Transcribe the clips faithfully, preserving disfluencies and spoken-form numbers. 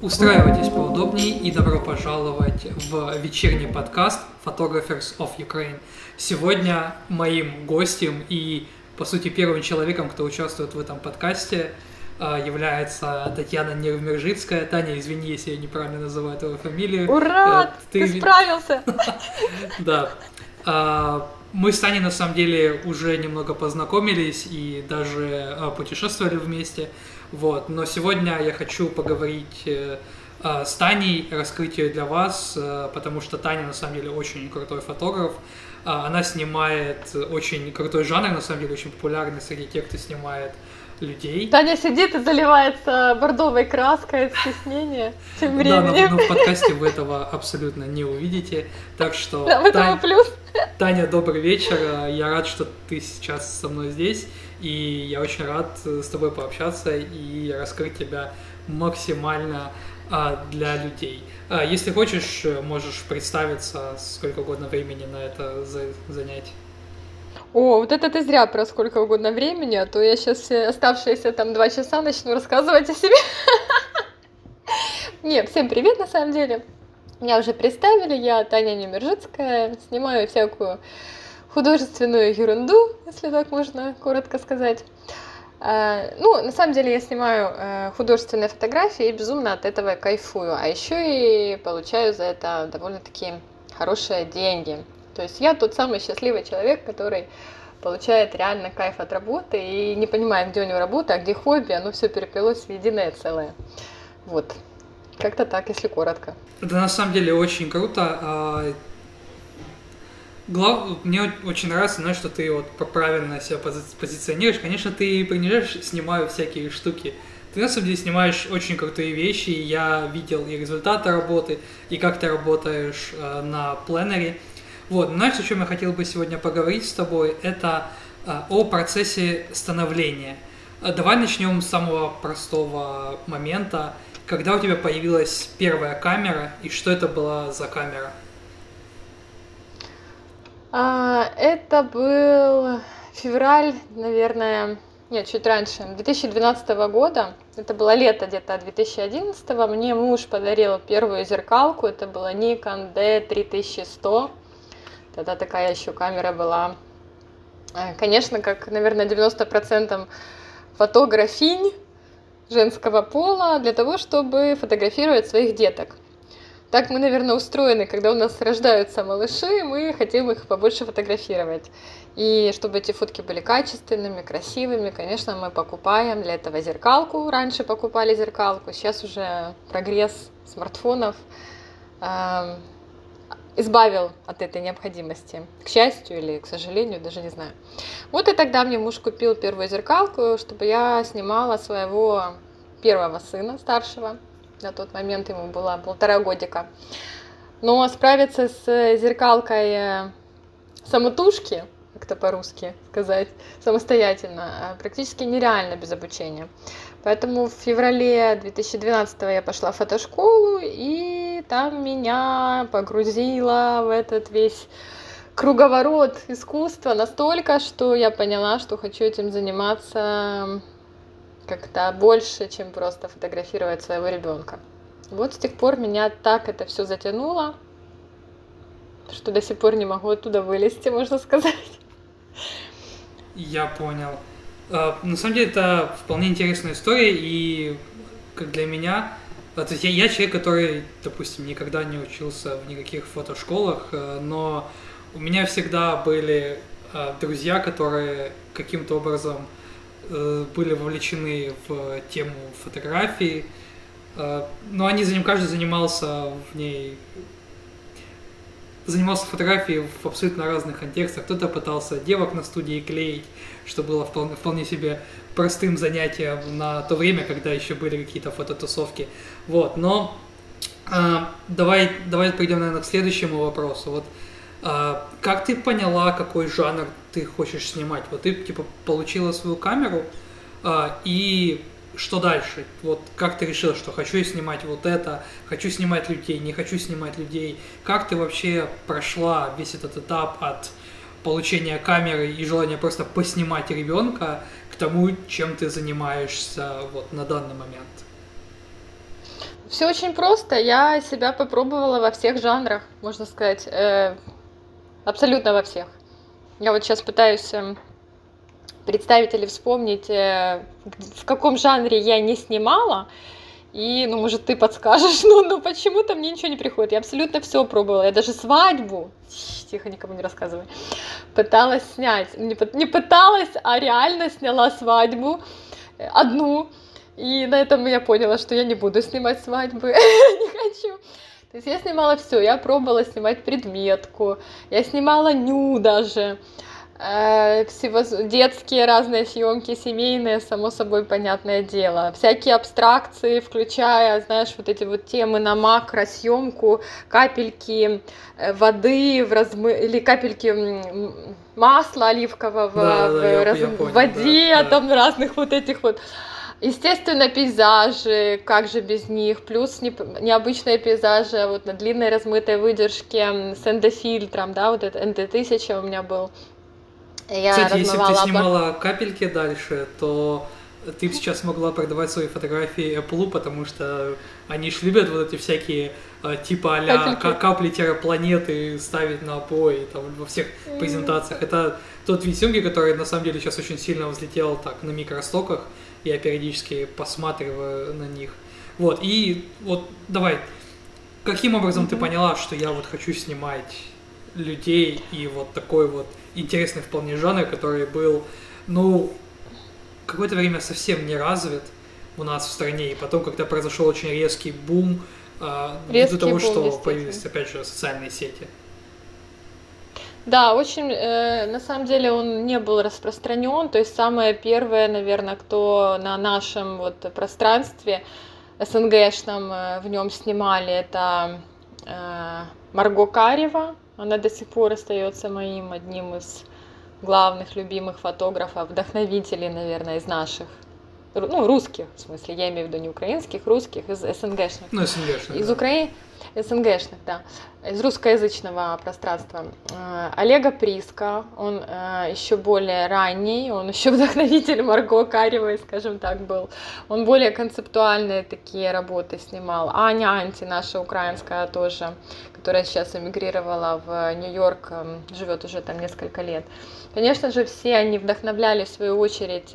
Устраивайтесь поудобнее и добро пожаловать в вечерний подкаст Photographers of Ukraine. Сегодня моим гостем и, по сути, первым человеком, кто участвует в этом подкасте, является Татьяна Невмержицкая. Таня, извини, если я неправильно называю твою фамилию. Ура! Ты, ты справился! Да. Мы с Таней, на самом деле, уже немного познакомились и даже путешествовали вместе. Вот. Но сегодня я хочу поговорить с Таней, раскрыть ее для вас, потому что Таня, на самом деле, очень крутой фотограф. Она снимает очень крутой жанр, на самом деле, очень популярный среди тех, кто снимает людей. Таня сидит и заливается бордовой краской от стеснения тем временем. Да, но, но в подкасте вы этого абсолютно не увидите, так что... Да, в Тань... плюс. Таня, добрый вечер, я рад, что ты сейчас со мной здесь, и я очень рад с тобой пообщаться и раскрыть тебя максимально а, для людей. А, если хочешь, можешь представиться, сколько угодно времени на это занять. О, вот это ты зря про сколько угодно времени, а то я сейчас оставшиеся там два часа начну рассказывать о себе. Нет, всем привет на самом деле. Меня уже представили, я Таня Невмержицкая, снимаю всякую художественную ерунду, если так можно коротко сказать. Ну, на самом деле я снимаю художественные фотографии и безумно от этого кайфую, а еще и получаю за это довольно-таки хорошие деньги. То есть я тот самый счастливый человек, который получает реально кайф от работы и не понимает, где у него работа, а где хобби, оно все переплелось в единое целое. Вот, как-то так, если коротко. Это на самом деле очень круто. Глав... Мне очень нравится, ну, что ты вот правильно себя пози- позиционируешь. Конечно, ты принижаешь, снимаю всякие штуки. Ты на самом деле снимаешь очень крутые вещи. Я видел и результаты работы, и как ты работаешь э, на пленере. Вот, знаешь, о чем я хотел бы сегодня поговорить с тобой, это э, о процессе становления. Давай начнем с самого простого момента. Когда у тебя появилась первая камера, и что это была за камера? А, это был февраль, наверное, нет, чуть раньше, две тысячи двенадцатого года. Это было лето где-то две тысячи одиннадцатого. Мне муж подарил первую зеркалку, это была Nikon Д три тысячи сто. Тогда такая еще камера была. Конечно, как, наверное, девяносто процентов фотографинь женского пола для того, чтобы фотографировать своих деток. Так мы, наверное, устроены, когда у нас рождаются малыши, мы хотим их побольше фотографировать. И чтобы эти фотки были качественными, красивыми, конечно, мы покупаем для этого зеркалку. Раньше покупали зеркалку, сейчас уже прогресс смартфонов избавил от этой необходимости, к счастью или к сожалению, даже не знаю. Вот и тогда мне муж купил первую зеркалку, чтобы я снимала своего первого сына, старшего, на тот момент ему было полтора годика. Но справиться с зеркалкой самотушки, как-то по-русски сказать, самостоятельно, практически нереально без обучения. Поэтому в феврале две тысячи двенадцатого я пошла в фотошколу, и там меня погрузило в этот весь круговорот искусства настолько, что я поняла, что хочу этим заниматься как-то больше, чем просто фотографировать своего ребенка. Вот с тех пор меня так это все затянуло, что до сих пор не могу оттуда вылезти, можно сказать. Я понял. На самом деле это вполне интересная история, и как для меня, то есть я, я человек, который, допустим, никогда не учился в никаких фотошколах, но у меня всегда были друзья, которые каким-то образом были вовлечены в тему фотографии, но они за ним каждый занимался в ней. Занимался фотографией в абсолютно разных контекстах. Кто-то пытался девок на студии клеить, что было вполне, вполне себе простым занятием на то время, когда еще были какие-то фототусовки. Вот, но э, давай, давай перейдем, наверное, к следующему вопросу. Вот, э, как ты поняла, какой жанр ты хочешь снимать? Вот ты типа получила свою камеру, э, и что дальше? Вот как ты решила, что хочу снимать вот это, хочу снимать людей, не хочу снимать людей? Как ты вообще прошла весь этот этап от получения камеры и желания просто поснимать ребенка к тому, чем ты занимаешься вот на данный момент? Все очень просто. Я себя попробовала во всех жанрах, можно сказать. Э, абсолютно во всех. Я вот сейчас пытаюсь представить или вспомнить, э, в каком жанре я не снимала. И, ну, может, ты подскажешь, но, но почему-то мне ничего не приходит. Я абсолютно все пробовала. Я даже свадьбу, тихо, никому не рассказывай, пыталась снять. Не, не пыталась, а реально сняла свадьбу одну. И на этом я поняла, что я не буду снимать свадьбы, не хочу. То есть я снимала все, я пробовала снимать предметку, я снимала ню даже, э, всевоз... детские разные съемки, семейные, само собой, понятное дело. Всякие абстракции, включая, знаешь, вот эти вот темы на макро, съемку, капельки воды в размы... или капельки масла оливкового да, в, да, раз... я, я понял, в воде, да, там да. разных вот этих вот... Естественно, пейзажи, как же без них, плюс не, необычные пейзажи вот на длинной размытой выдержке с эн дэ фильтром, да, вот это эн дэ тысяча у меня был. Я Кстати, если бы ты снимала капельки дальше, то ты бы сейчас могла продавать свои фотографии Apple, потому что они же любят вот эти всякие типа а-ля капли-планеты ставить на обои там, во всех презентациях. Это тот вид съемки, который на самом деле сейчас очень сильно взлетел так на микростоках. Я периодически посматриваю на них. Вот, и вот давай, каким образом mm-hmm. ты поняла, что я вот хочу снимать людей и вот такой вот интересный вполне жанр, который был, ну, какое-то время совсем не развит у нас в стране, и потом, когда произошел очень резкий бум, резкий ввиду того, бум, что появились, опять же, социальные сети. Да, очень, э, на самом деле он не был распространен, то есть самое первое, наверное, кто на нашем вот пространстве эс эн гэшном в нем снимали, это э, Марго Карева, она до сих пор остается моим одним из главных любимых фотографов, вдохновителей, наверное, из наших, ну, русских, в смысле, я имею в виду не украинских, русских, из эс эн гэшных. Ну, эс эн гэшных, из да. Украины. эс эн гэшных, да, из русскоязычного пространства. Олега Приска, он еще более ранний, он еще вдохновитель Марго Каревой, скажем так, был. Он более концептуальные такие работы снимал. Аня Анти, наша украинская тоже, которая сейчас эмигрировала в Нью-Йорк, живет уже там несколько лет. Конечно же, все они вдохновляли в свою очередь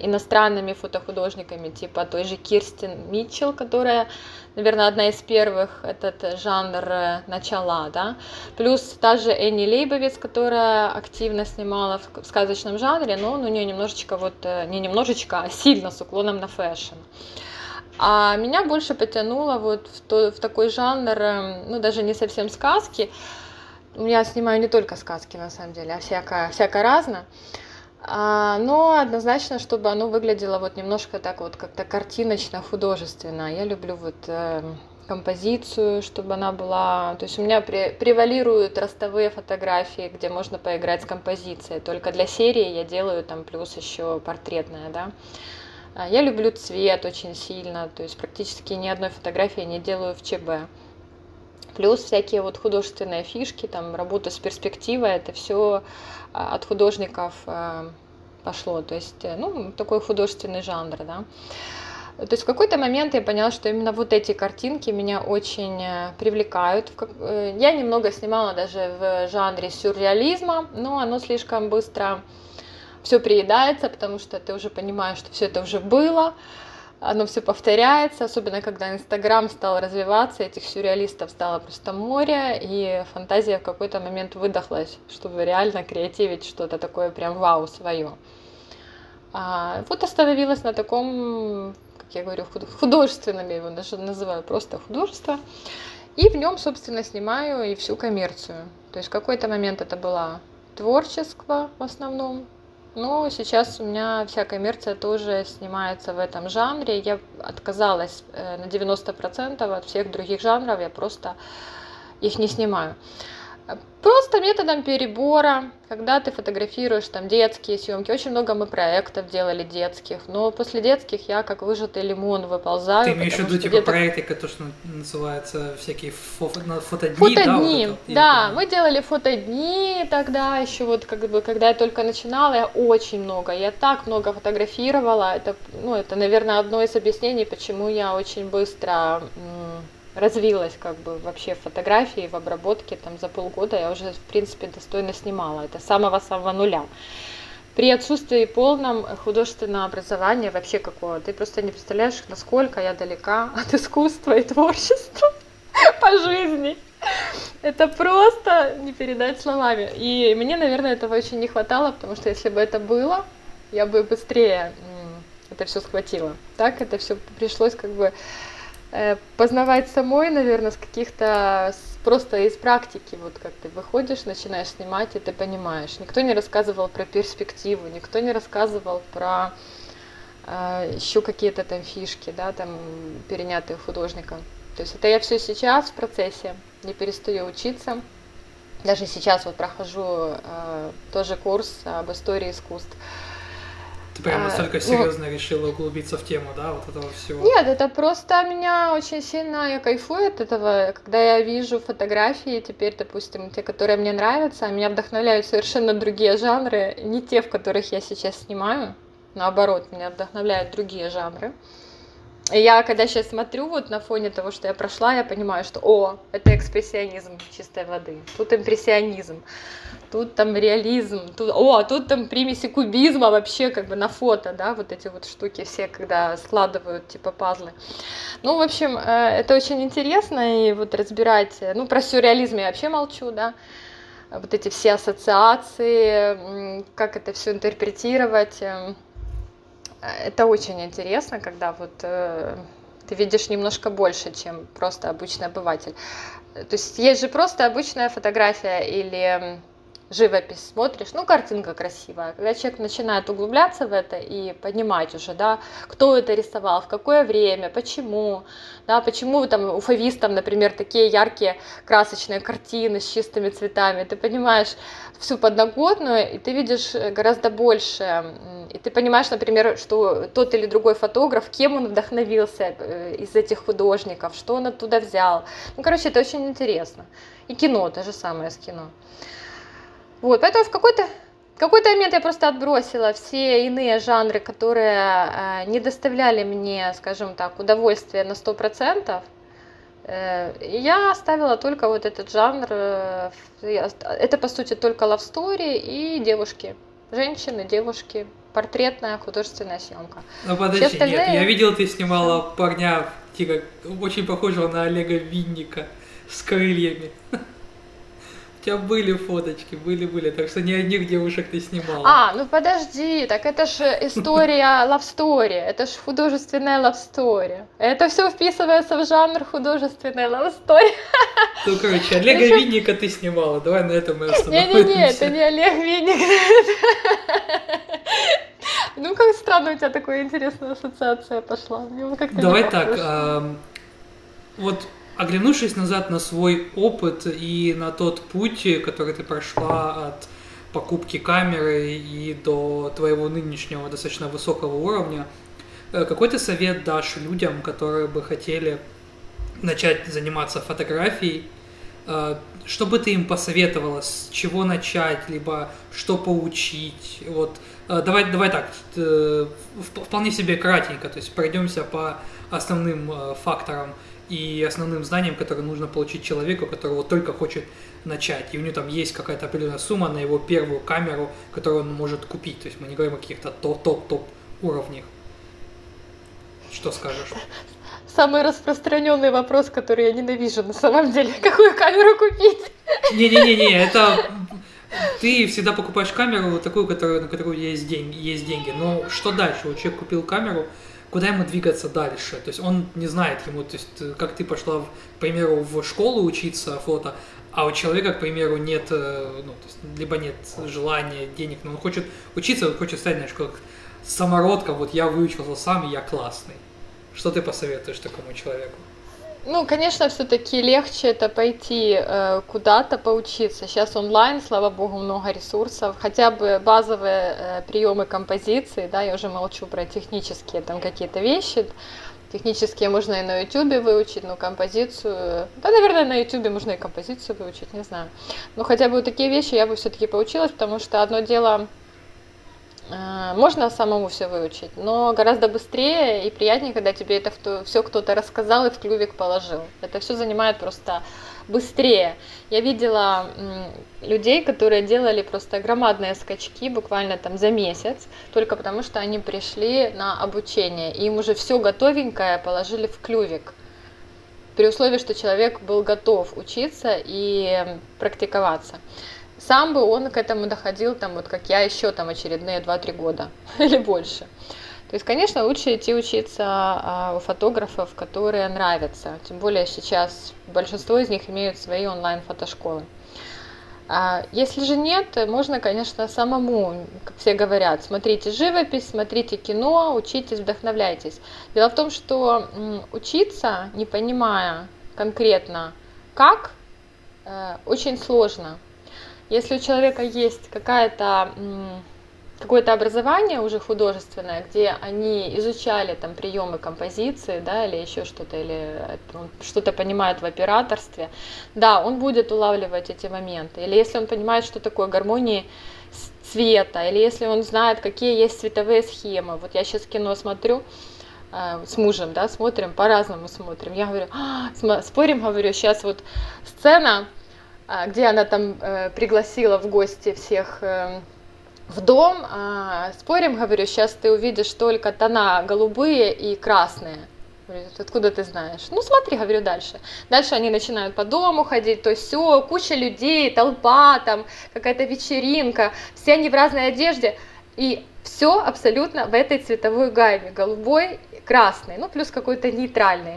иностранными фотохудожниками, типа той же Кирстин Митчелл, которая, наверное, одна из первых этот жанр начала, да, плюс та же Энни Лейбовиц, которая активно снимала в сказочном жанре, но у нее немножечко, вот, не немножечко, а сильно с уклоном на фэшн. А меня больше потянуло вот в, то, в такой жанр, ну, даже не совсем сказки, я снимаю не только сказки, на самом деле, а всякое, всякое разное. Но однозначно, чтобы оно выглядело вот немножко так вот как-то картиночно, художественно. Я люблю вот э, композицию, чтобы она была... То есть у меня превалируют ростовые фотографии, где можно поиграть с композицией. Только для серии я делаю там плюс еще портретная, да. Я люблю цвет очень сильно, то есть практически ни одной фотографии я не делаю в ЧБ. Плюс всякие вот художественные фишки, там работа с перспективой, это все от художников пошло. То есть, ну, такой художественный жанр, да. То есть в какой-то момент я поняла, что именно вот эти картинки меня очень привлекают. Я немного снимала даже в жанре сюрреализма, но оно слишком быстро все приедается, потому что ты уже понимаешь, что все это уже было. Оно все повторяется, особенно когда Инстаграм стал развиваться, этих сюрреалистов стало просто море, и фантазия в какой-то момент выдохлась, чтобы реально креативить что-то такое прям вау свое. А вот остановилась на таком, как я говорю, художественном, я его даже называю просто художество, и в нем, собственно, снимаю и всю коммерцию. То есть в какой-то момент это было творчество в основном. Ну, сейчас у меня вся коммерция тоже снимается в этом жанре. Я отказалась на девяносто процентов от всех других жанров, я просто их не снимаю. Просто методом перебора, когда ты фотографируешь там детские съемки. Очень много мы проектов делали детских, но после детских я как выжатый лимон выползаю. Ты имеешь в виду типа проекты, которые называются всякие фото, фотодни? Фотодни, да, вот это, да, мы делали фотодни тогда еще, вот как бы, когда я только начинала, я очень много, я так много фотографировала. Это, ну, это, наверное, одно из объяснений, почему я очень быстро... развилась как бы вообще в фотографии, в обработке, там за полгода я уже, в принципе, достойно снимала, это с самого-самого нуля. При отсутствии полном художественного образования вообще какого, ты просто не представляешь, насколько я далека от искусства и творчества по жизни. Это просто не передать словами. И мне, наверное, этого очень не хватало, потому что если бы это было, я бы быстрее это все схватила. Так это все пришлось как бы познавать самой, наверное, с каких-то, просто из практики, вот как ты выходишь, начинаешь снимать, и ты понимаешь. Никто не рассказывал про перспективу, никто не рассказывал про э, еще какие-то там фишки, да, там, перенятые у художника. То есть это я все сейчас в процессе, не перестаю учиться. Даже сейчас вот прохожу э, тоже курс об истории искусств. Ты прям настолько а, серьезно ну, решила углубиться в тему, да, вот этого всего? Нет, это просто меня очень сильно, я кайфую от этого, когда я вижу фотографии теперь, допустим, те, которые мне нравятся, а меня вдохновляют совершенно другие жанры, не те, в которых я сейчас снимаю, наоборот, меня вдохновляют другие жанры. И я, когда сейчас смотрю вот на фоне того, что я прошла, я понимаю, что, о, это экспрессионизм чистой воды, тут импрессионизм, тут там реализм, тут, о, тут там примеси кубизма вообще как бы на фото, да, вот эти вот штуки все, когда складывают типа пазлы. Ну, в общем, это очень интересно, и вот разбирать, ну, про сюрреализм я вообще молчу, да, вот эти все ассоциации, как это все интерпретировать. Это очень интересно, когда вот э, ты видишь немножко больше, чем просто обычный обыватель. То есть есть же просто обычная фотография или живопись, смотришь, ну, картинка красивая. Когда человек начинает углубляться в это и понимать уже, да, кто это рисовал, в какое время, почему, да, почему там у фавистов, например, такие яркие красочные картины с чистыми цветами, ты понимаешь всю подноготную, и ты видишь гораздо больше, и ты понимаешь, например, что тот или другой фотограф, кем он вдохновился из этих художников, что он оттуда взял. Ну, короче, это очень интересно. И кино, то же самое с кино. Вот, поэтому в какой-то, в какой-то момент я просто отбросила все иные жанры, которые э, не доставляли мне, скажем так, удовольствия на сто процентов. Э, я оставила только вот этот жанр, э, это по сути только love story и девушки, женщины, девушки, портретная художественная съемка. Ну подожди, остальные... нет, я видел, ты снимала парня, типа, очень похожего на Олега Винника с крыльями. У тебя были фоточки, были-были, так что ни одних девушек ты снимала. А, ну подожди, так это же история love story, это же художественная love story. Это все вписывается в жанр художественной love story. Ну, короче, Олега Винника ты снимала, давай на этом мы остановимся. Не-не-не, это не Олег Винник. Ну, как странно, у тебя такая интересная ассоциация пошла. Давай так, вот... Оглянувшись назад на свой опыт и на тот путь, который ты прошла от покупки камеры и до твоего нынешнего достаточно высокого уровня, какой ты совет дашь людям, которые бы хотели начать заниматься фотографией? Что бы ты им посоветовала, с чего начать, либо что поучить? Вот, давай, давай так, вполне себе кратенько, то есть пройдемся по основным факторам и основным знаниям, которые нужно получить человеку, которого только хочет начать. И у него там есть какая-то определенная сумма на его первую камеру, которую он может купить. То есть мы не говорим о каких-то топ-топ-топ уровнях. Что скажешь? Самый распространенный вопрос, который я ненавижу на самом деле. Какую камеру купить? Не-не-не, это... Ты всегда покупаешь камеру такую, которую, на которую есть деньги, есть деньги. Но что дальше? Вот человек купил камеру, куда ему двигаться дальше? То есть он не знает ему, то есть как ты пошла, к примеру, в школу учиться фото, а у человека, к примеру, нет, ну, то есть, либо нет желания, денег, но он хочет учиться, он хочет стать, знаешь, как самородка, вот я выучился сам, и я классный. Что ты посоветуешь такому человеку? Ну, конечно, все-таки легче это пойти э, куда-то поучиться. Сейчас онлайн, слава богу, много ресурсов. Хотя бы базовые э, приемы композиции, да, я уже молчу про технические там какие-то вещи. Технические можно и на Ютубе выучить, но композицию... Да, наверное, на Ютубе можно и композицию выучить, не знаю. Но хотя бы вот такие вещи я бы все-таки поучилась, потому что одно дело... Можно самому все выучить, но гораздо быстрее и приятнее, когда тебе это все кто-то рассказал и в клювик положил. Это все занимает просто быстрее. Я видела людей, которые делали просто громадные скачки буквально там за месяц, только потому что они пришли на обучение, и им уже все готовенькое положили в клювик, при условии, что человек был готов учиться и практиковаться. Сам бы он к этому доходил, там, вот как я, еще там очередные два-три года или больше. То есть, конечно, лучше идти учиться у фотографов, которые нравятся. Тем более сейчас большинство из них имеют свои онлайн-фотошколы. Если же нет, можно, конечно, самому, как все говорят, смотрите живопись, смотрите кино, учитесь, вдохновляйтесь. Дело в том, что учиться, не понимая конкретно как, очень сложно. Если у человека есть какая-то, какое-то образование уже художественное, где они изучали там приемы композиции, да, или еще что-то, или он что-то понимает в операторстве, да, он будет улавливать эти моменты. Или если он понимает, что такое гармонии цвета, или если он знает, какие есть цветовые схемы. Вот я сейчас кино смотрю с мужем, да, смотрим, по-разному смотрим. Я говорю, а, спорим, говорю, сейчас вот сцена... где она там э, пригласила в гости всех э, в дом. Э, спорим, говорю, сейчас ты увидишь только тона голубые и красные. Говорю, откуда ты знаешь? Ну смотри, говорю, дальше. Дальше они начинают по дому ходить, то есть все, куча людей, толпа, там какая-то вечеринка, все они в разной одежде. И все абсолютно в этой цветовой гамме, голубой, красный, ну плюс какой-то нейтральный.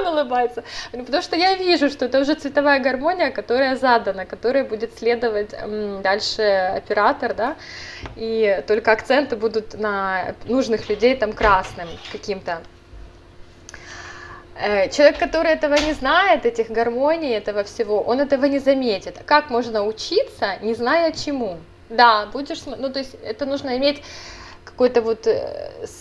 Он улыбается, потому что я вижу, что это уже цветовая гармония, которая задана, которой будет следовать дальше оператор, да, и только акценты будут на нужных людей там красным каким-то. Человек, который этого не знает, этих гармоний, этого всего, он этого не заметит. Как можно учиться, не зная чему? Да, будешь, ну то есть это нужно иметь... какую-то вот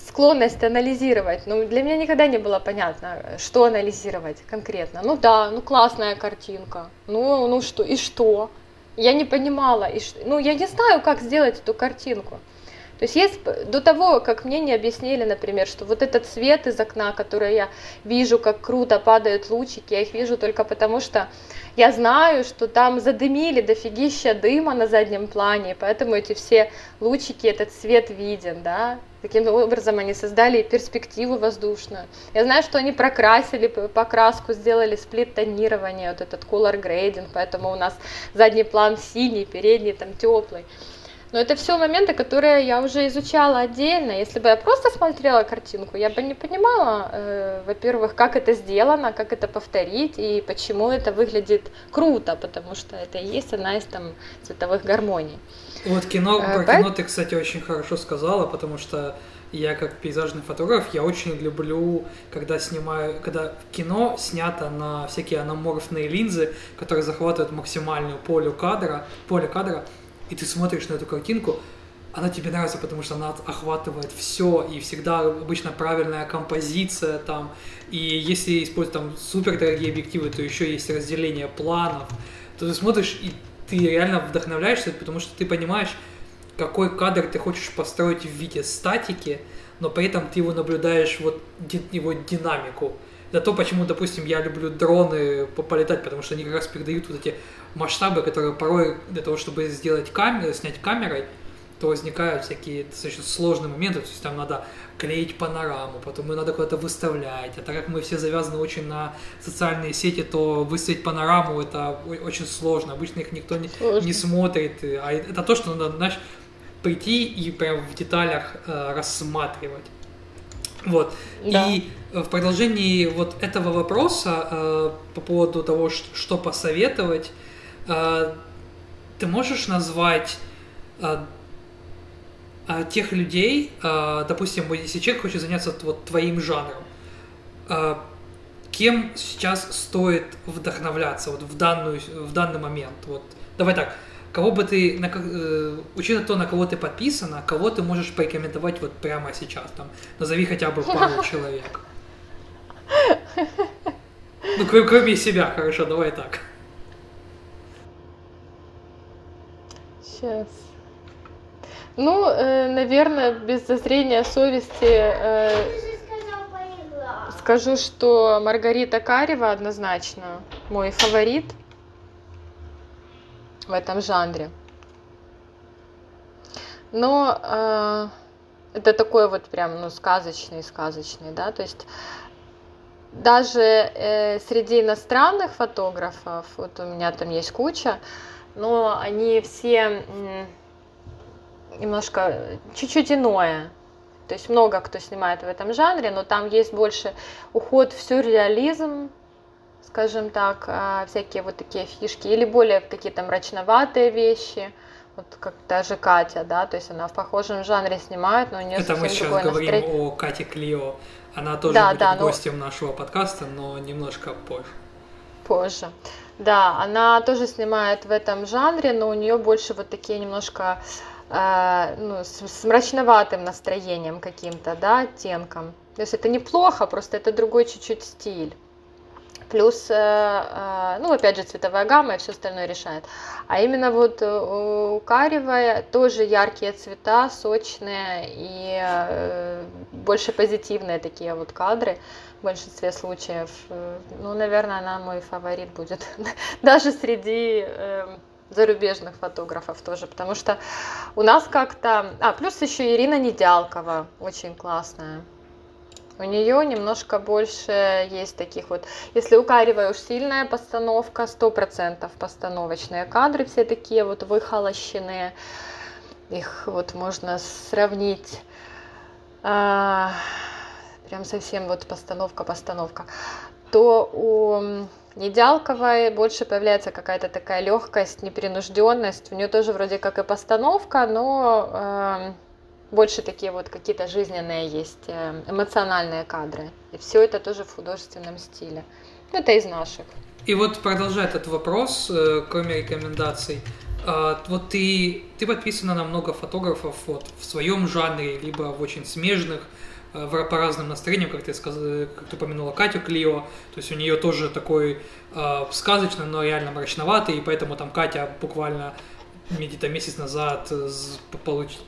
склонность анализировать. Ну, для меня никогда не было понятно, что анализировать конкретно. Ну да, ну классная картинка, ну, ну что, и что? Я не понимала, и что? Ну я не знаю, как сделать эту картинку. То есть, есть до того, как мне не объяснили, например, что вот этот свет из окна, который я вижу, как круто падают лучики, я их вижу только потому, что я знаю, что там задымили дофигища дыма на заднем плане, поэтому эти все лучики, этот свет виден, да, таким образом они создали перспективу воздушную. Я знаю, что они прокрасили, покраску сделали, сплит-тонирование, вот этот color grading, поэтому у нас задний план синий, передний там теплый. Но это все моменты, которые я уже изучала отдельно. Если бы я просто смотрела картинку, я бы не понимала, э, во-первых, как это сделано, как это повторить и почему это выглядит круто, потому что это и есть одна из там цветовых гармоний. Вот кино, э, про поэтому... кино ты, кстати, очень хорошо сказала, потому что я как пейзажный фотограф, я очень люблю, когда снимаю, когда кино снято на всякие аноморфные линзы, которые захватывают максимальную поле кадра, поле кадра. И ты смотришь на эту картинку, она тебе нравится, потому что она охватывает все, и всегда обычно правильная композиция там. И если использовать там супердорогие объективы, то еще есть разделение планов. То ты смотришь, и ты реально вдохновляешься, потому что ты понимаешь, какой кадр ты хочешь построить в виде статики, но при этом ты его наблюдаешь, вот его динамику. Это то, почему, допустим, я люблю дроны полетать, потому что они как раз передают вот эти масштабы, которые порой для того, чтобы сделать камеру, снять камерой, то возникают всякие достаточно сложные моменты, то есть там надо клеить панораму, потом ее надо куда-то выставлять, а так как мы все завязаны очень на социальные сети, то выставить панораму это очень сложно, обычно их никто не, не смотрит, а это то, что надо, знаешь, прийти и прям в деталях э, рассматривать. Вот. Да. И в продолжении вот этого вопроса э, по поводу того, что посоветовать, э, ты можешь назвать э, тех людей, э, допустим, если человек хочет заняться вот твоим жанром, э, Кем сейчас стоит вдохновляться вот в, данную, в данный момент? Вот. Давай так, кого бы ты, на, э, учитывая то, на кого ты подписана, кого ты можешь порекомендовать вот прямо сейчас? Там, назови хотя бы пару человек. Ну, кроме, кроме себя, хорошо, давай так. Сейчас. Ну, э, наверное, без зазрения совести... Э, Скажу, что Маргарита Карева однозначно мой фаворит в этом жанре. Но э, это такой вот прям, ну, сказочный, сказочный, да, то есть даже э, среди иностранных фотографов, вот у меня там есть куча, но они все э, немножко, чуть-чуть иное. То есть много кто снимает в этом жанре, но там есть больше уход в сюрреализм, скажем так, всякие вот такие фишки, или более какие-то мрачноватые вещи, вот как та же Катя, да, то есть она в похожем жанре снимает, но у нее совсем другое настроение. Это мы сейчас говорим о Кате Клио, она тоже да, будет да, гостем но... нашего подкаста, но немножко позже. Позже, да, она тоже снимает в этом жанре, но у нее больше вот такие немножко... Ну, с, с мрачноватым настроением каким-то, да, оттенком. То есть это неплохо, просто это другой чуть-чуть стиль. Плюс, ну, опять же, цветовая гамма и все остальное решает. А именно вот у Каревой тоже яркие цвета, сочные и больше позитивные такие вот кадры в большинстве случаев. Ну, наверное, она мой фаворит будет. Даже среди... зарубежных фотографов тоже, потому что у нас как-то... А, плюс еще Ирина Недялкова, очень классная. У нее немножко больше есть таких вот... Если у Каревой уж сильная постановка, сто процентов постановочные кадры, все такие вот выхолощенные, их вот можно сравнить... А, прям совсем вот постановка-постановка. То у... Недялковой больше появляется какая-то такая легкость, непринужденность. У нее тоже вроде как и постановка, но э, больше такие вот какие-то жизненные есть, эмоциональные кадры. И все это тоже в художественном стиле. Ну, это из наших. И вот продолжая этот вопрос, э, кроме рекомендаций, э, вот ты, ты подписана на много фотографов вот, в своем жанре, либо в очень смежных, в, по разным настроениям, как ты, сказ... как ты упомянула Катю Клио, то есть у нее тоже такой э, сказочный, но реально мрачноватый, и поэтому там Катя буквально где-то месяц назад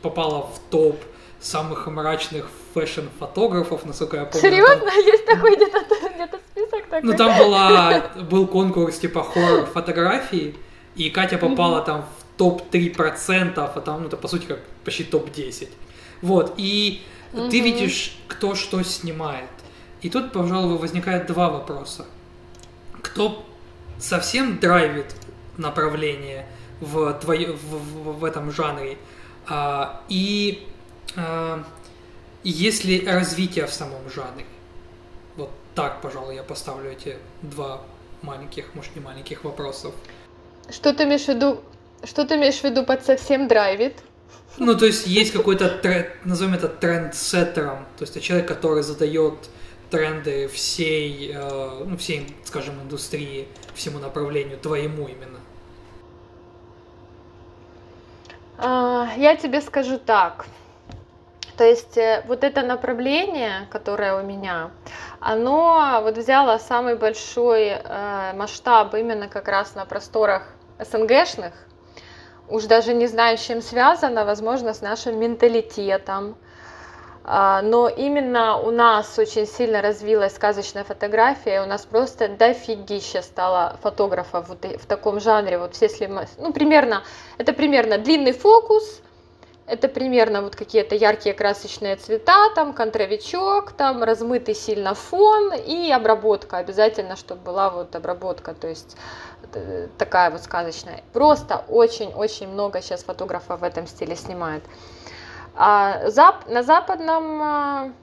попала в топ самых мрачных фэшн-фотографов, насколько я помню. Серьезно? Там... Есть такой где-то, где-то список такой? Ну там была, был конкурс типа хоррор-фотографии, и Катя попала mm-hmm. там в топ три процента, а там, ну это по сути как почти топ десять. Вот, и ты угу. видишь, кто что снимает. И тут, пожалуй, возникает два вопроса. Кто совсем драйвит направление в, твое, в, в этом жанре? А, и а, есть ли развитие в самом жанре? Вот так, пожалуй, я поставлю эти два маленьких, может, не маленьких вопросов. Что ты имеешь в виду, что ты имеешь в виду под совсем драйвит? Ну, то есть есть какой-то тренд, назовем это трендсеттером, то есть это человек, который задает тренды всей, ну, всей, скажем, индустрии, всему направлению, твоему именно. Я тебе скажу так. То есть вот это направление, которое у меня, оно вот взяло самый большой масштаб именно как раз на просторах эс эн гэшных, уж даже не знаю, с чем связано, возможно, с нашим менталитетом. Но именно у нас очень сильно развилась сказочная фотография, у нас просто дофигища стало фотографов вот в таком жанре. Вот все слима... ну, примерно, это примерно длинный фокус, это примерно вот какие-то яркие красочные цвета, там контровичок, там размытый сильно фон и обработка. Обязательно, чтобы была вот обработка, то есть такая вот сказочная. Просто очень-очень много сейчас фотографов в этом стиле снимает. А зап- на западном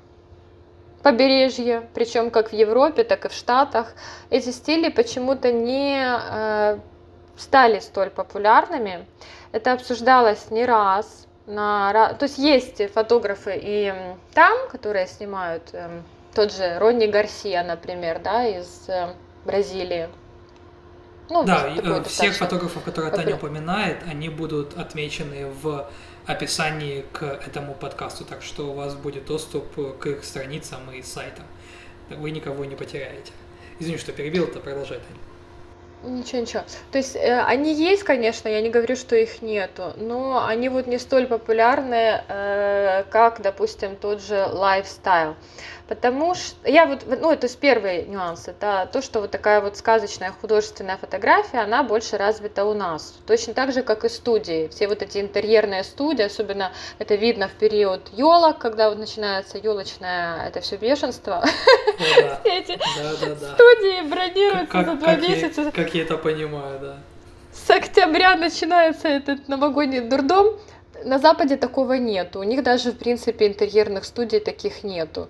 побережье, причем как в Европе, так и в Штатах, эти стили почему-то не стали столь популярными. Это обсуждалось не раз. На... То есть есть фотографы и там, которые снимают тот же Родни Гарсия, например, да, из Бразилии. Ну, да, всех фотографов, которые Таня упоминает, они будут отмечены в описании к этому подкасту, так что у вас будет доступ к их страницам и сайтам. Вы никого не потеряете. Извини, что перебил, то продолжай, Таня. Ничего, ничего. То есть э, они есть, конечно, я не говорю, что их нету, но они вот не столь популярны, э, как, допустим, тот же лайфстайл. Потому что я вот, ну, то есть первый нюанс, это то, что вот такая вот сказочная художественная фотография, она больше развита у нас. Точно так же, как и студии. Все вот эти интерьерные студии, особенно это видно в период елок, когда вот начинается елочное, это все бешенство. Все эти студии бронируются за два месяца. Как я это понимаю, да. С октября начинается этот новогодний дурдом. На Западе такого нету. У них даже, в принципе, интерьерных студий таких нету.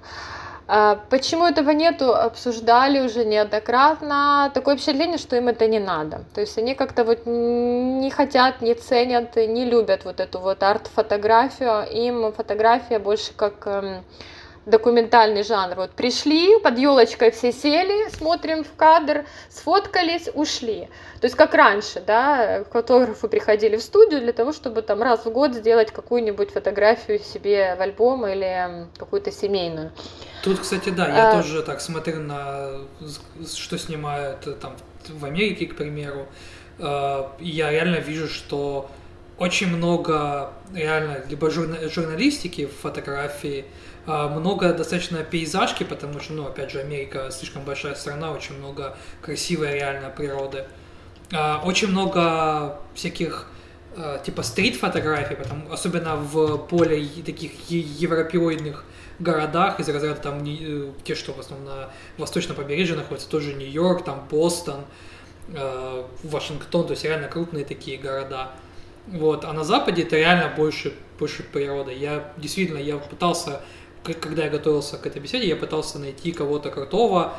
Почему этого нету, обсуждали уже неоднократно. Такое впечатление, что им это не надо. То есть они как-то вот не хотят, не ценят, не любят вот эту вот арт-фотографию. Им фотография больше как документальный жанр. Вот пришли, под елочкой все сели, смотрим в кадр, сфоткались, ушли. То есть как раньше, да, фотографы приходили в студию для того, чтобы там раз в год сделать какую-нибудь фотографию себе в альбом или какую-то семейную. Тут, кстати, да, я а... тоже так смотрю на, что снимают там в Америке, к примеру, я реально вижу, что очень много реально либо журналистики в фотографии, много достаточно пейзажки, потому что, ну, опять же, Америка слишком большая страна, очень много красивой реально природы. Очень много всяких типа стрит-фотографий, потому, особенно в более таких европеоидных городах, из разряда там те, что в основном на восточном побережье находятся, тоже Нью-Йорк, там Бостон, Вашингтон, то есть реально крупные такие города. Вот. А на Западе это реально больше, больше природы. Я действительно, я пытался, когда я готовился к этой беседе, я пытался найти кого-то крутого,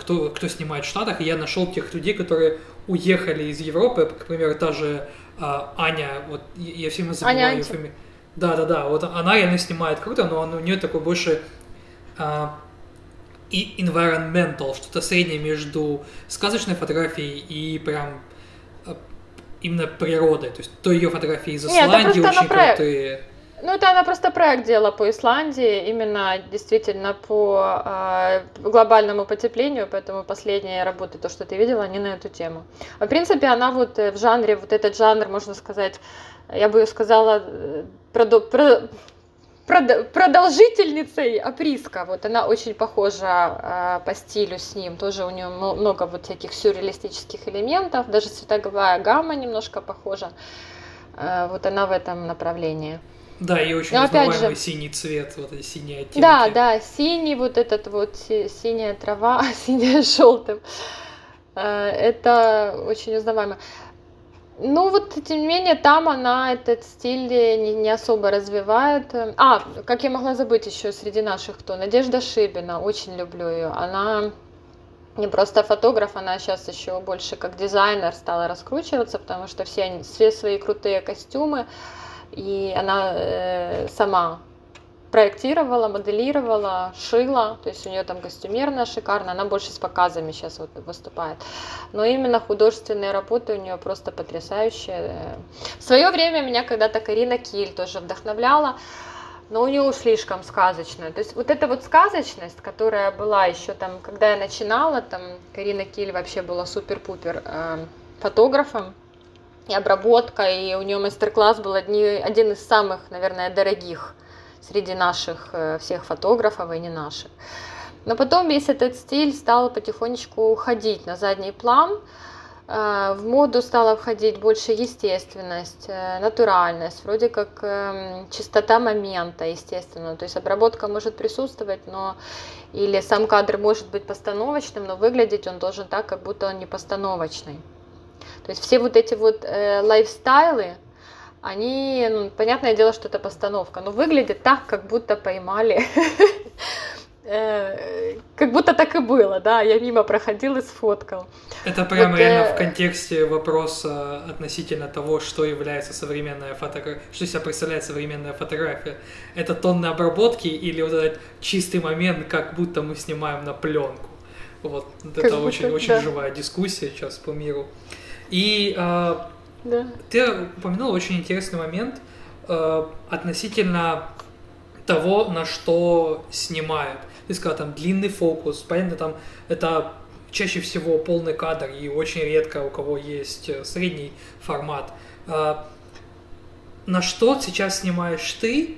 кто, кто снимает в Штатах, и я нашел тех людей, которые уехали из Европы, к примеру, та же а, Аня, вот я всем забываю Аня ее фамилию. Да-да-да, вот она реально снимает круто, но у нее такой больше а, и environmental, что-то среднее между сказочной фотографией и прям а, именно природой, то есть то ее фотографии из Исландии очень крутые. Ну, это она просто проект делала по Исландии, именно действительно по э, глобальному потеплению, поэтому последние работы, то, что ты видела, они на эту тему. В принципе, она вот в жанре, вот этот жанр, можно сказать, я бы ее сказала, продо, про, про, продолжительницей Оприска. Вот она очень похожа э, по стилю с ним, тоже у нее много вот всяких сюрреалистических элементов, даже цветовая гамма немножко похожа, э, вот она в этом направлении. Да, и очень узнаваемый синий цвет, вот эти синие оттенки. Да, да, синий, вот этот вот, синяя трава, синяя с желтым. Это очень узнаваемо. Ну вот, тем не менее, там она этот стиль не, не особо развивает. А, как я могла забыть еще среди наших кто? Надежда Шибина, очень люблю ее. Она не просто фотограф, она сейчас еще больше как дизайнер стала раскручиваться, потому что все, они, все свои крутые костюмы, и она э, сама проектировала, моделировала, шила, то есть у нее там костюмерная шикарная, она больше с показами сейчас вот выступает. Но именно художественные работы у нее просто потрясающие. В свое время меня когда-то Карина Киль тоже вдохновляла, но у нее слишком сказочная. То есть вот эта вот сказочность, которая была еще там, когда я начинала, там Карина Киль вообще была супер-пупер э, фотографом. И обработка, и у нее мастер-класс был одни, один из самых, наверное, дорогих среди наших всех фотографов и не наших. Но потом весь этот стиль стал потихонечку уходить на задний план. В моду стала входить больше естественность, натуральность, вроде как чистота момента, естественно. То есть обработка может присутствовать, но или сам кадр может быть постановочным, но выглядеть он должен так, как будто он не постановочный. То есть все вот эти вот э, лайфстайлы, они, ну, понятное дело, что это постановка, но выглядит так, как будто поймали э, как будто так и было, да, я мимо проходил и сфоткал. Это прямо вот, реально э... в контексте вопроса относительно того, что является современная фотография, что себя представляет современная фотография. Это тонны обработки или вот этот чистый момент, как будто мы снимаем на пленку? Вот, как это очень-очень да. живая дискуссия сейчас по миру. И э, да. ты упомянул очень интересный момент э, относительно того, на что снимают. Ты сказал, там, длинный фокус, понятно, там, это чаще всего полный кадр, и очень редко у кого есть средний формат. Э, на что сейчас снимаешь ты,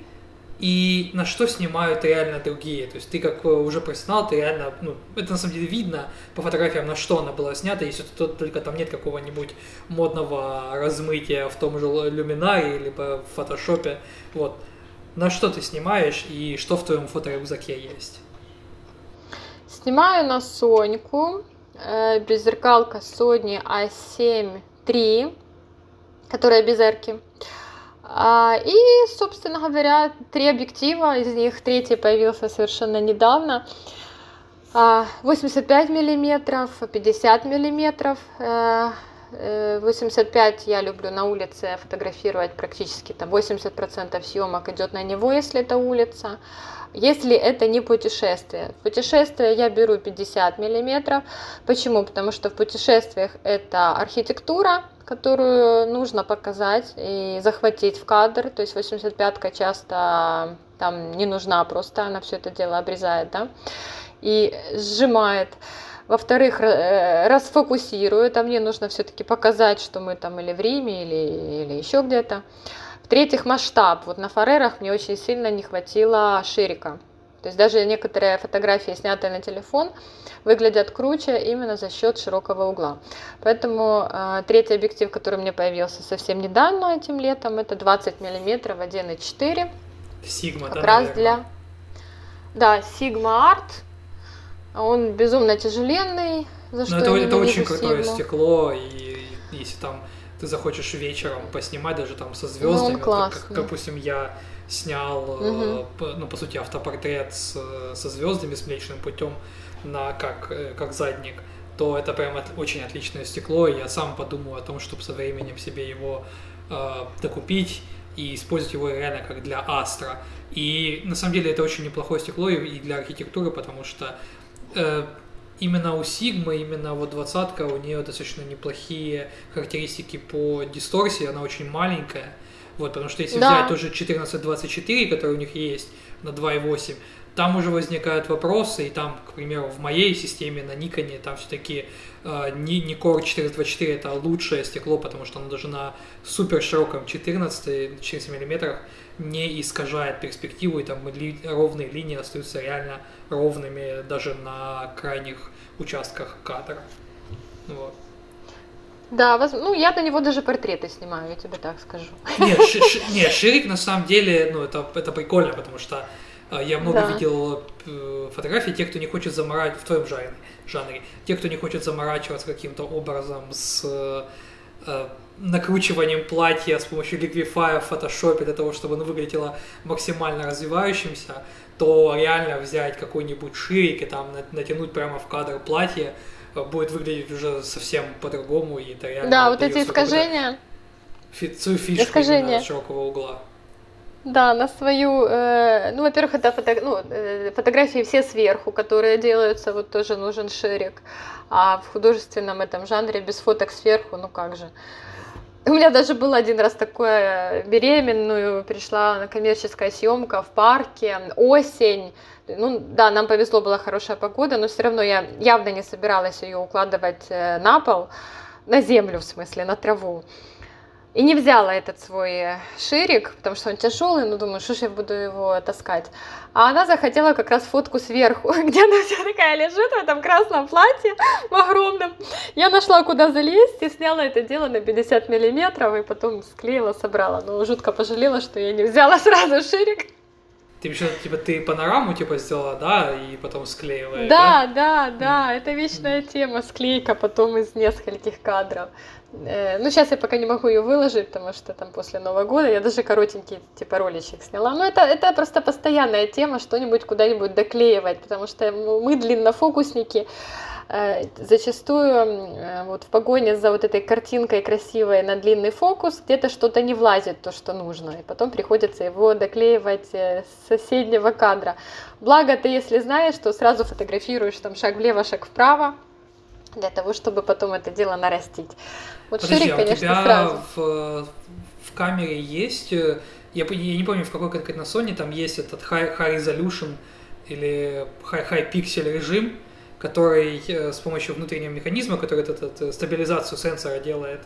и на что снимают реально другие. То есть ты как уже профессионал, ты реально, ну, это на самом деле видно по фотографиям, на что она была снята, если тут только там нет какого-нибудь модного размытия в том же Luminar, либо в Photoshop. Вот. На что ты снимаешь и что в твоем фоторюкзаке есть? Снимаю на Соньку, э, беззеркалка Sony а семь три, которая без эрки. И, собственно говоря, три объектива, из них третий появился совершенно недавно, восемьдесят пять миллиметров, пятьдесят миллиметров, восемьдесят пять я люблю на улице фотографировать практически, там восемьдесят процентов съемок идет на него, если это улица, если это не путешествие. В путешествие я беру пятьдесят миллиметров, почему? Потому что в путешествиях это архитектура, которую нужно показать и захватить в кадр, то есть восемьдесят пятка часто там не нужна просто, она все это дело обрезает, да, и сжимает. Во-вторых, расфокусирует, а мне нужно все-таки показать, что мы там или в Риме, или, или еще где-то. В-третьих, масштаб. Вот на форерах мне очень сильно не хватило ширика. То есть даже некоторые фотографии, снятые на телефон, выглядят круче именно за счет широкого угла. Поэтому э, третий объектив, который у меня появился совсем недавно этим летом, это двадцать миллиметров один и четыре. Sigma, как да, раз наверное. Для... Да, Sigma Art. Он безумно тяжеленный, за что. Но это, это очень крутое Sigma. Стекло, и если там ты захочешь вечером поснимать, даже там со звездами, как, как, допустим, я... снял, угу. ну, по сути, автопортрет с, со звездами, с Млечным путем, на, как, как задник, то это прям от, очень отличное стекло, и я сам подумал о том, чтобы со временем себе его э, докупить и использовать его реально как для астра. И на самом деле это очень неплохое стекло и, и для архитектуры, потому что э, именно у Sigma, именно вот двадцатка, у нее достаточно неплохие характеристики по дисторсии, она очень маленькая. Вот, потому что если да. взять тоже четырнадцать двадцать четыре, который у них есть на два и восемь, там уже возникают вопросы, и там, к примеру, в моей системе на Nikon, там все-таки э, Nikkor четыре двадцать четыре это лучшее стекло, потому что оно даже на супер широком четырнадцать миллиметров не искажает перспективу, и там ли, ровные линии остаются реально ровными даже на крайних участках кадра. Вот. Да, воз... ну я на него даже портреты снимаю, я тебе так скажу. Нет, ши- ши- нет ширик на самом деле, ну это, это прикольно, потому что э, я много да. видел э, фотографий тех, кто не хочет заморачивать, в твоем жанре, жанре, тех, кто не хочет заморачиваться каким-то образом с э, накручиванием платья с помощью ликвифая в фотошопе для того, чтобы оно выглядело максимально развивающимся, то реально взять какой-нибудь ширик и там натянуть прямо в кадр платье, будет выглядеть уже совсем по-другому, и это реально... Да, вот эти искажения. Фицу фишку искажения. Широкого угла. Да, на свою... Э, ну, во-первых, это фото, ну, э, фотографии все сверху, которые делаются, вот тоже нужен ширик. А в художественном этом жанре без фоток сверху, ну как же. У меня даже был один раз такое, беременную, пришла на коммерческая съемка в парке, осень. Ну да, нам повезло, была хорошая погода, но все равно я явно не собиралась ее укладывать на пол, на землю в смысле, на траву. И не взяла этот свой ширик, потому что он тяжелый, но думаю, что ж я буду его таскать. А она захотела как раз фотку сверху, где она вся такая лежит в этом красном платье, в огромном. Я нашла, куда залезть, и сняла это дело на пятьдесят миллиметров, и потом склеила, собрала. Но жутко пожалела, что я не взяла сразу ширик. Ты еще, типа, ты панораму, типа, сделала, да, и потом склеила. Да, да, да, да. Mm. Это вечная тема, склейка потом из нескольких кадров. Э, ну, сейчас я пока не могу ее выложить, потому что там после Нового года я даже коротенький, типа, роличек сняла. Но это, это просто постоянная тема, что-нибудь куда-нибудь доклеивать, потому что мы длиннофокусники. Зачастую вот в погоне за вот этой картинкой красивой на длинный фокус где-то что-то не влазит, то, что нужно, и потом приходится его доклеивать с соседнего кадра. Благо ты, если знаешь, то сразу фотографируешь там шаг влево, шаг вправо, для того, чтобы потом это дело нарастить. Вот подожди, ширик, конечно, а у тебя сразу. В, в камере есть, я, я не помню, в какой конкретно Sony, там есть этот high, high resolution или high, high pixel режим, который с помощью внутреннего механизма, который этот, стабилизацию сенсора делает,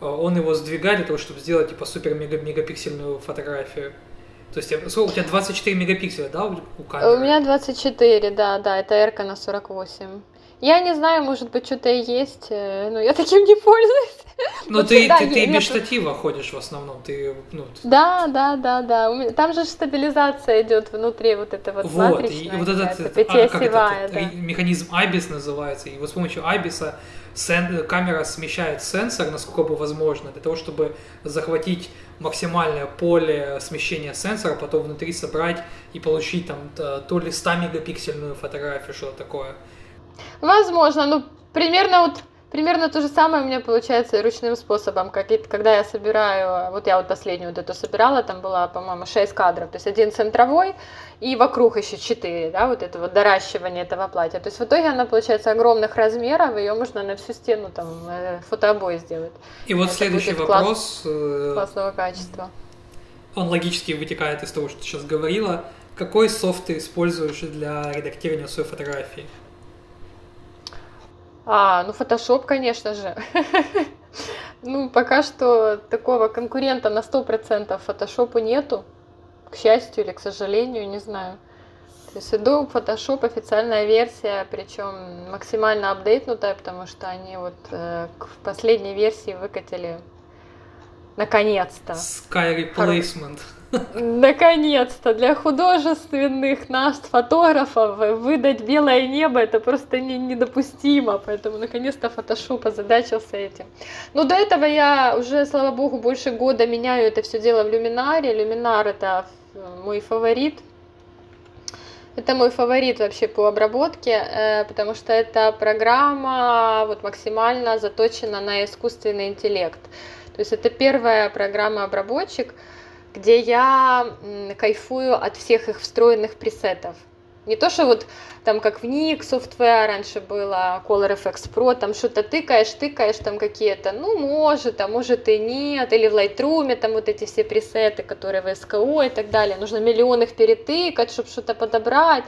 он его сдвигает для того, чтобы сделать типа супер-мегапиксельную фотографию. То есть, сколько у тебя, двадцать четыре мегапикселя, да, у камеры? У меня двадцать четыре, да, да, это R-ка на сорок восемь. Я не знаю, может быть, что-то и есть, но я таким не пользуюсь. Но вот ты, всегда, ты, ты без штатива ходишь в основном. Ты, ну, да, да, да, да. Там же стабилизация идет внутри вот этого вот матричного. Вот, и вот этот, это, а, как это, да. Механизм ай би эс называется. И вот с помощью ай би эс сен, камера смещает сенсор, насколько бы возможно, для того, чтобы захватить максимальное поле смещения сенсора, потом внутри собрать и получить там то ли сто мегапиксельную фотографию, что-то такое. Возможно, ну, примерно вот примерно то же самое у меня получается и ручным способом, как и, когда я собираю, вот я вот последнюю вот эту собирала, там было, по-моему, шесть кадров, то есть один центровой и вокруг еще четыре, да, вот это вот доращивание этого платья, то есть в итоге она получается огромных размеров, ее можно на всю стену там фотообои сделать. И вот это следующий вопрос класс, классного качества. Он логически вытекает из того, что ты сейчас говорила. Какой софт ты используешь для редактирования своей фотографии? А, ну, Photoshop, конечно же. Ну, пока что такого конкурента на сто процентов Photoshop нету, к счастью или к сожалению, не знаю. То есть Adobe Photoshop официальная версия, причем максимально апдейтнутая, потому что они вот э, к последней версии выкатили наконец-то. Sky Replacement. Наконец-то для художественных нас, фотографов, выдать белое небо — это просто не, недопустимо, поэтому наконец-то Photoshop озадачился этим. Но до этого я уже, слава богу, больше года меняю это все дело в Luminar. Luminar — это мой фаворит. Это мой фаворит вообще по обработке, потому что эта программа вот максимально заточена на искусственный интеллект. То есть это первая программа-обработчик, где я кайфую от всех их встроенных пресетов. Не то, что вот там как в Nik Software раньше было, Color Efex Pro, там что-то тыкаешь, тыкаешь там какие-то, ну может, а может и нет, или в Lightroom там вот эти все пресеты, которые в СКО и так далее, нужно миллион их перетыкать, чтобы что-то подобрать.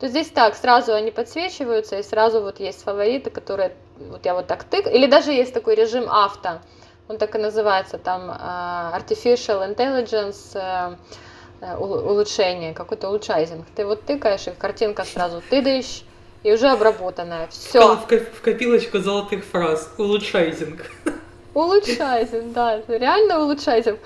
То здесь так, сразу они подсвечиваются, и сразу вот есть фавориты, которые вот я вот так тык, или даже есть такой режим авто. Он так и называется, там Artificial Intelligence улучшение, какой-то улучшайзинг. Ты вот тыкаешь, и картинка сразу тыдаешь, и уже обработанная. Все. В копилочку золотых фраз. Улучшайзинг. Улучшайзинг, да. Реально улучшайзинг.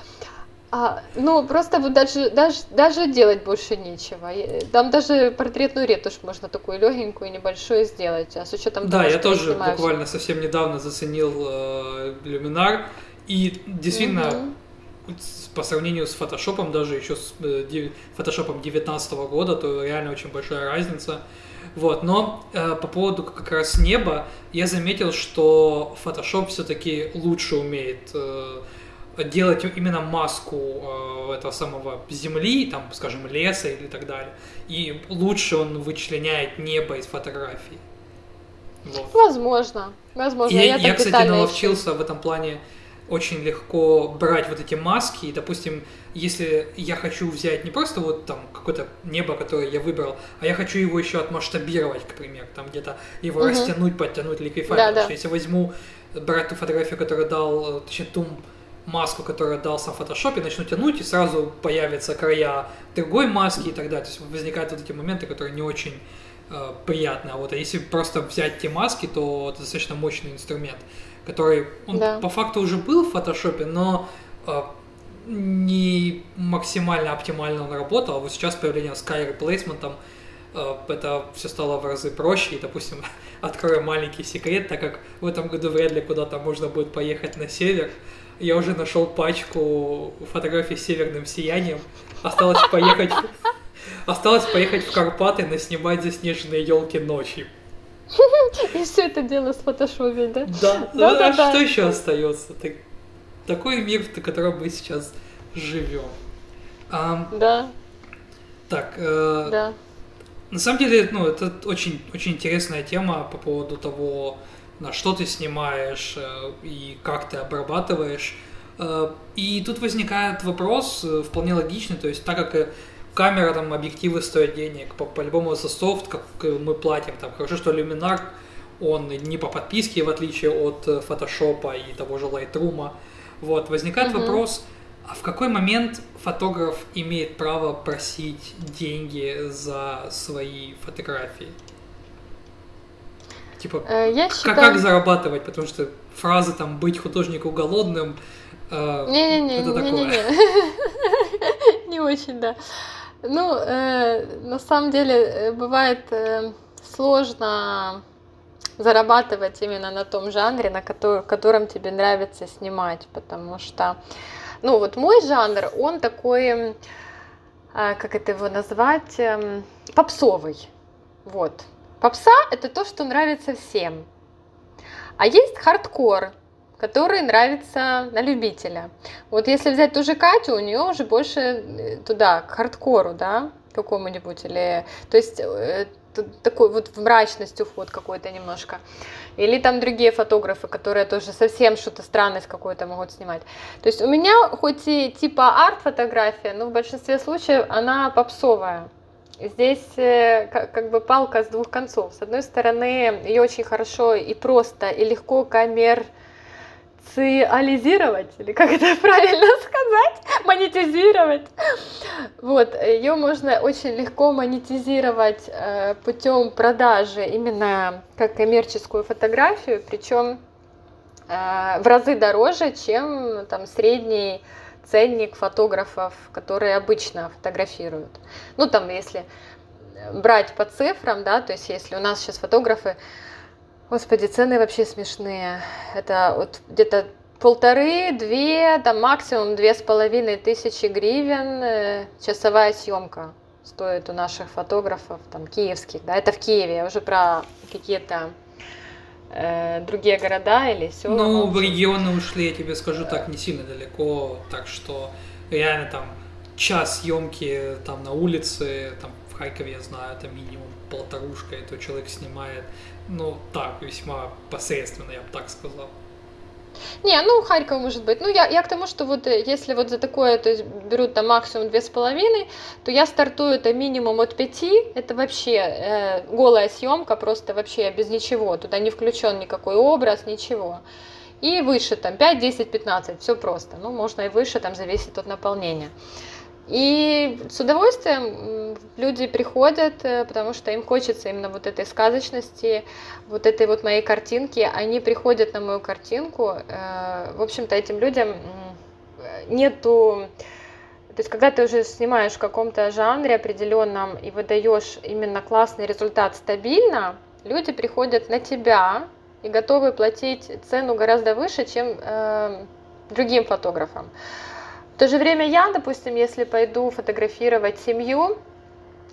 А, ну, просто вот даже, даже, даже делать больше нечего. Там даже портретную ретушь можно такую легенькую, небольшую сделать. А с учетом да, того, я что тоже я буквально все. совсем недавно заценил э, Luminar. И действительно, угу. по сравнению с Photoshop, даже еще с э, Photoshop девятнадцатого года, то реально очень большая разница. Вот. Но э, по поводу как раз неба, я заметил, что Photoshop все-таки лучше умеет э, делать именно маску э, этого самого земли, там, скажем, леса или так далее. И лучше он вычленяет небо из фотографий. Вот. Возможно. Возможно. И я, я кстати, наловчился еще. В этом плане очень легко брать вот эти маски. И, допустим, если я хочу взять не просто вот там какое-то небо, которое я выбрал, а я хочу его еще отмасштабировать, к примеру, там где-то его угу. растянуть, подтянуть, ликвифайт. Да, да. Что если я возьму, брать ту фотографию, которую дал, точнее, ту маску, которую дал сам Photoshop, и начну тянуть, и сразу появятся края другой маски и так далее. То есть возникают вот эти моменты, которые не очень э, приятны. А вот а если просто взять те маски, то это достаточно мощный инструмент, который он да. по факту уже был в Photoshop, но э, не максимально оптимально он работал, а вот сейчас появление Sky Replacement, это все стало в разы проще. И, допустим, открою маленький секрет, так как в этом году вряд ли куда-то можно будет поехать на север, я уже нашел пачку фотографий с северным сиянием. Осталось поехать, осталось поехать в Карпаты, наснимать заснеженные елки ночью. И все это дело с фотошопом, да? Да, да, да, а да, что да. еще остается? Ты... Такой мир, в котором мы сейчас живем. А... Да. Так. Э... Да. На самом деле, ну, это очень, очень интересная тема по поводу того, на что ты снимаешь и как ты обрабатываешь. И тут возникает вопрос вполне логичный, то есть так как камера, там, объективы стоят денег, по- по-любому за софт, как мы платим, там, хорошо, что Luminar, он не по подписке, в отличие от Photoshop и того же Lightroom. Вот, возникает mm-hmm. вопрос, а в какой момент фотограф имеет право просить деньги за свои фотографии? Типа, Я считаю... как зарабатывать, потому что фраза там «быть художнику голодным» э, не-не-не, это такое. Не-не-не. Не очень, да. Ну, э, на самом деле, бывает э, сложно зарабатывать именно на том жанре, на который, котором тебе нравится снимать, потому что, ну, вот мой жанр, он такой, э, как это его назвать, э, попсовый, вот. Попса – это то, что нравится всем, а есть хардкор, который нравится на любителя. Вот если взять ту же Катю, у нее уже больше туда, к хардкору, да, какому-нибудь, или, то есть такой вот в мрачность уход какой-то немножко. Или там другие фотографы, которые тоже совсем что-то странность какую-то могут снимать. То есть у меня хоть и типа арт-фотография, но в большинстве случаев она попсовая. Здесь как бы палка с двух концов. С одной стороны, ее очень хорошо и просто, и легко коммерциализировать, или как это правильно сказать, монетизировать. Вот, ее можно очень легко монетизировать путем продажи именно как коммерческую фотографию, причем в разы дороже, чем там средний ценник фотографов, которые обычно фотографируют. Ну, там, если брать по цифрам, да, то есть если у нас сейчас фотографы, господи, цены вообще смешные, это вот где-то полторы, две, там максимум две с половиной тысячи гривен часовая съемка стоит у наших фотографов, там, киевских, да, это в Киеве, я уже про какие-то другие города или все. Ну, в регионы ушли, я тебе скажу так, не сильно далеко, так что реально там час съемки там на улице, там в Харькове, я знаю, это минимум полторушка, и то человек снимает, ну, так, весьма посредственно, я бы так сказал. Не, ну, Харьков, может быть. Ну, я, я к тому, что вот если вот за такое, то есть берут там максимум две с половиной, то я стартую это минимум от пяти, это вообще э, голая съемка, просто вообще без ничего, туда не включен никакой образ, ничего. И выше там пять, десять, пятнадцать, все просто. Ну, можно и выше, там зависит от наполнения. И с удовольствием люди приходят, потому что им хочется именно вот этой сказочности, вот этой вот моей картинки. Они приходят на мою картинку. В общем-то, этим людям нету... То есть, когда ты уже снимаешь в каком-то жанре определенном и выдаешь именно классный результат стабильно, люди приходят на тебя и готовы платить цену гораздо выше, чем другим фотографам. В то же время я, допустим, если пойду фотографировать семью,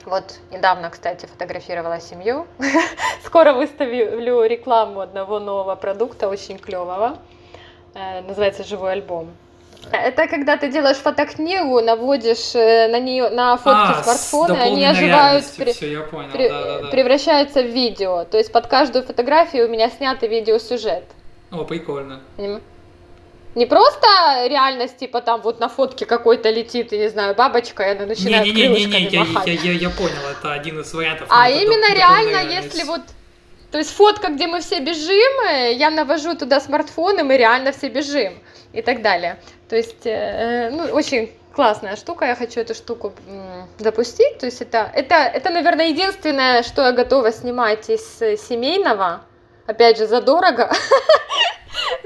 вот недавно, кстати, фотографировала семью, скоро выставлю рекламу одного нового продукта, очень клевого, называется «Живой альбом». Это когда ты делаешь фотокнигу, наводишь на нее, на фотки а, смартфона, они оживают, при, все, я понял. При, да, да, превращаются да. в видео, то есть под каждую фотографию у меня снят видеосюжет. О, прикольно. Понимаешь? Не просто реальность, типа там вот на фотке какой-то летит, я не знаю, бабочка, и она начинает не, не, крылышками не, не, не, махать. Я, я, я, я понял, это один из вариантов. А именно это, реально, это, если вот, то есть фотка, где мы все бежим, я навожу туда смартфон, и мы реально все бежим, и так далее. То есть, э, ну, очень классная штука, я хочу эту штуку м, запустить, то есть это, это, это, наверное, единственное, что я готова снимать из семейного, опять же, задорого.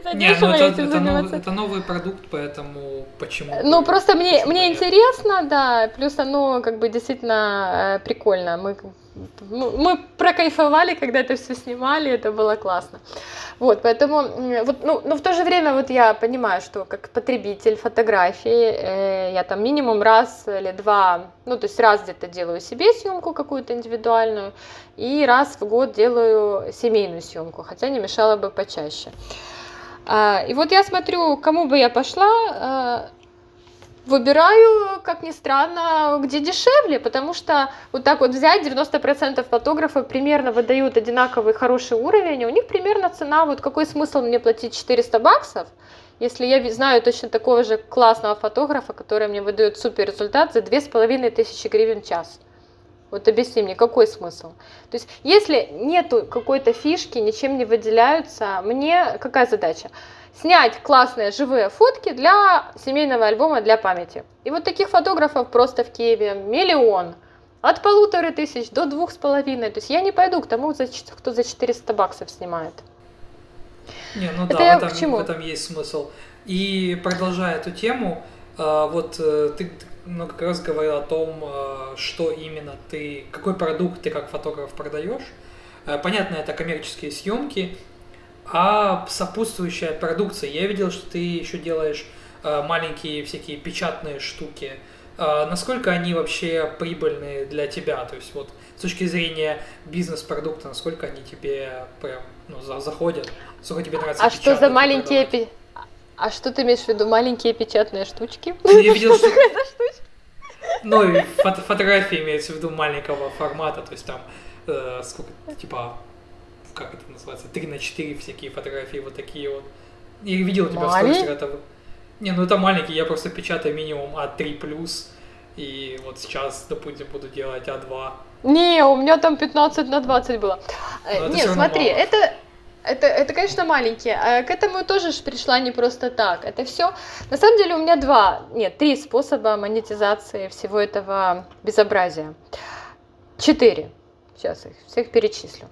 За дешево ну, этим это, заниматься. Это новый продукт, поэтому почему? Ну, просто мне, мне интересно, да, плюс оно как бы действительно прикольно. Мы, мы прокайфовали, когда это все снимали, это было классно. Вот, поэтому, вот, ну, но в то же время вот я понимаю, что как потребитель фотографии, э, я там минимум раз или два, ну, то есть раз где-то делаю себе съемку какую-то индивидуальную, и раз в год делаю семейную съемку, хотя не мешало бы почаще. А, и вот я смотрю, кому бы я пошла, а, выбираю, как ни странно, где дешевле, потому что вот так вот взять девяносто процентов фотографов примерно выдают одинаковый хороший уровень, и у них примерно цена, вот какой смысл мне платить четыреста баксов, если я знаю точно такого же классного фотографа, который мне выдает супер результат за две тысячи пятьсот гривен в час. Вот объясни мне, какой смысл? То есть, если нету какой-то фишки, ничем не выделяются, мне какая задача? Снять классные живые фотки для семейного альбома, для памяти. И вот таких фотографов просто в Киеве миллион. От полутора тысяч до двух с половиной. То есть, я не пойду к тому, кто за четыреста баксов снимает. Не, ну это да, в этом, в этом есть смысл. И продолжая эту тему, вот ты... Ну, как раз говорил о том, что именно ты, какой продукт ты как фотограф продаешь. Понятно, это коммерческие съемки, а сопутствующая продукция. Я видел, что ты еще делаешь маленькие всякие печатные штуки. Насколько они вообще прибыльные для тебя? То есть вот с точки зрения бизнес-продукта, насколько они тебе прям ну, заходят? Сколько тебе нравится? А что за маленькие печатные? А что ты имеешь в виду? Маленькие печатные штучки? Я видел, что... Ну, и фото- фотографии имеются в виду маленького формата, то есть там э, сколько, типа, как это называется, три на четыре всякие фотографии, вот такие вот. Я видел у тебя в сторис этого. Не, ну это маленький, я просто печатаю минимум а три плюс, и вот сейчас, допустим, буду делать а два. Не, у меня там пятнадцать на двадцать было. Не, смотри, мало. это... Это, это, конечно, маленькие. А к этому тоже ж пришла не просто так. Это все... На самом деле у меня два, нет, три способа монетизации всего этого безобразия. Четыре. Сейчас их всех перечислю.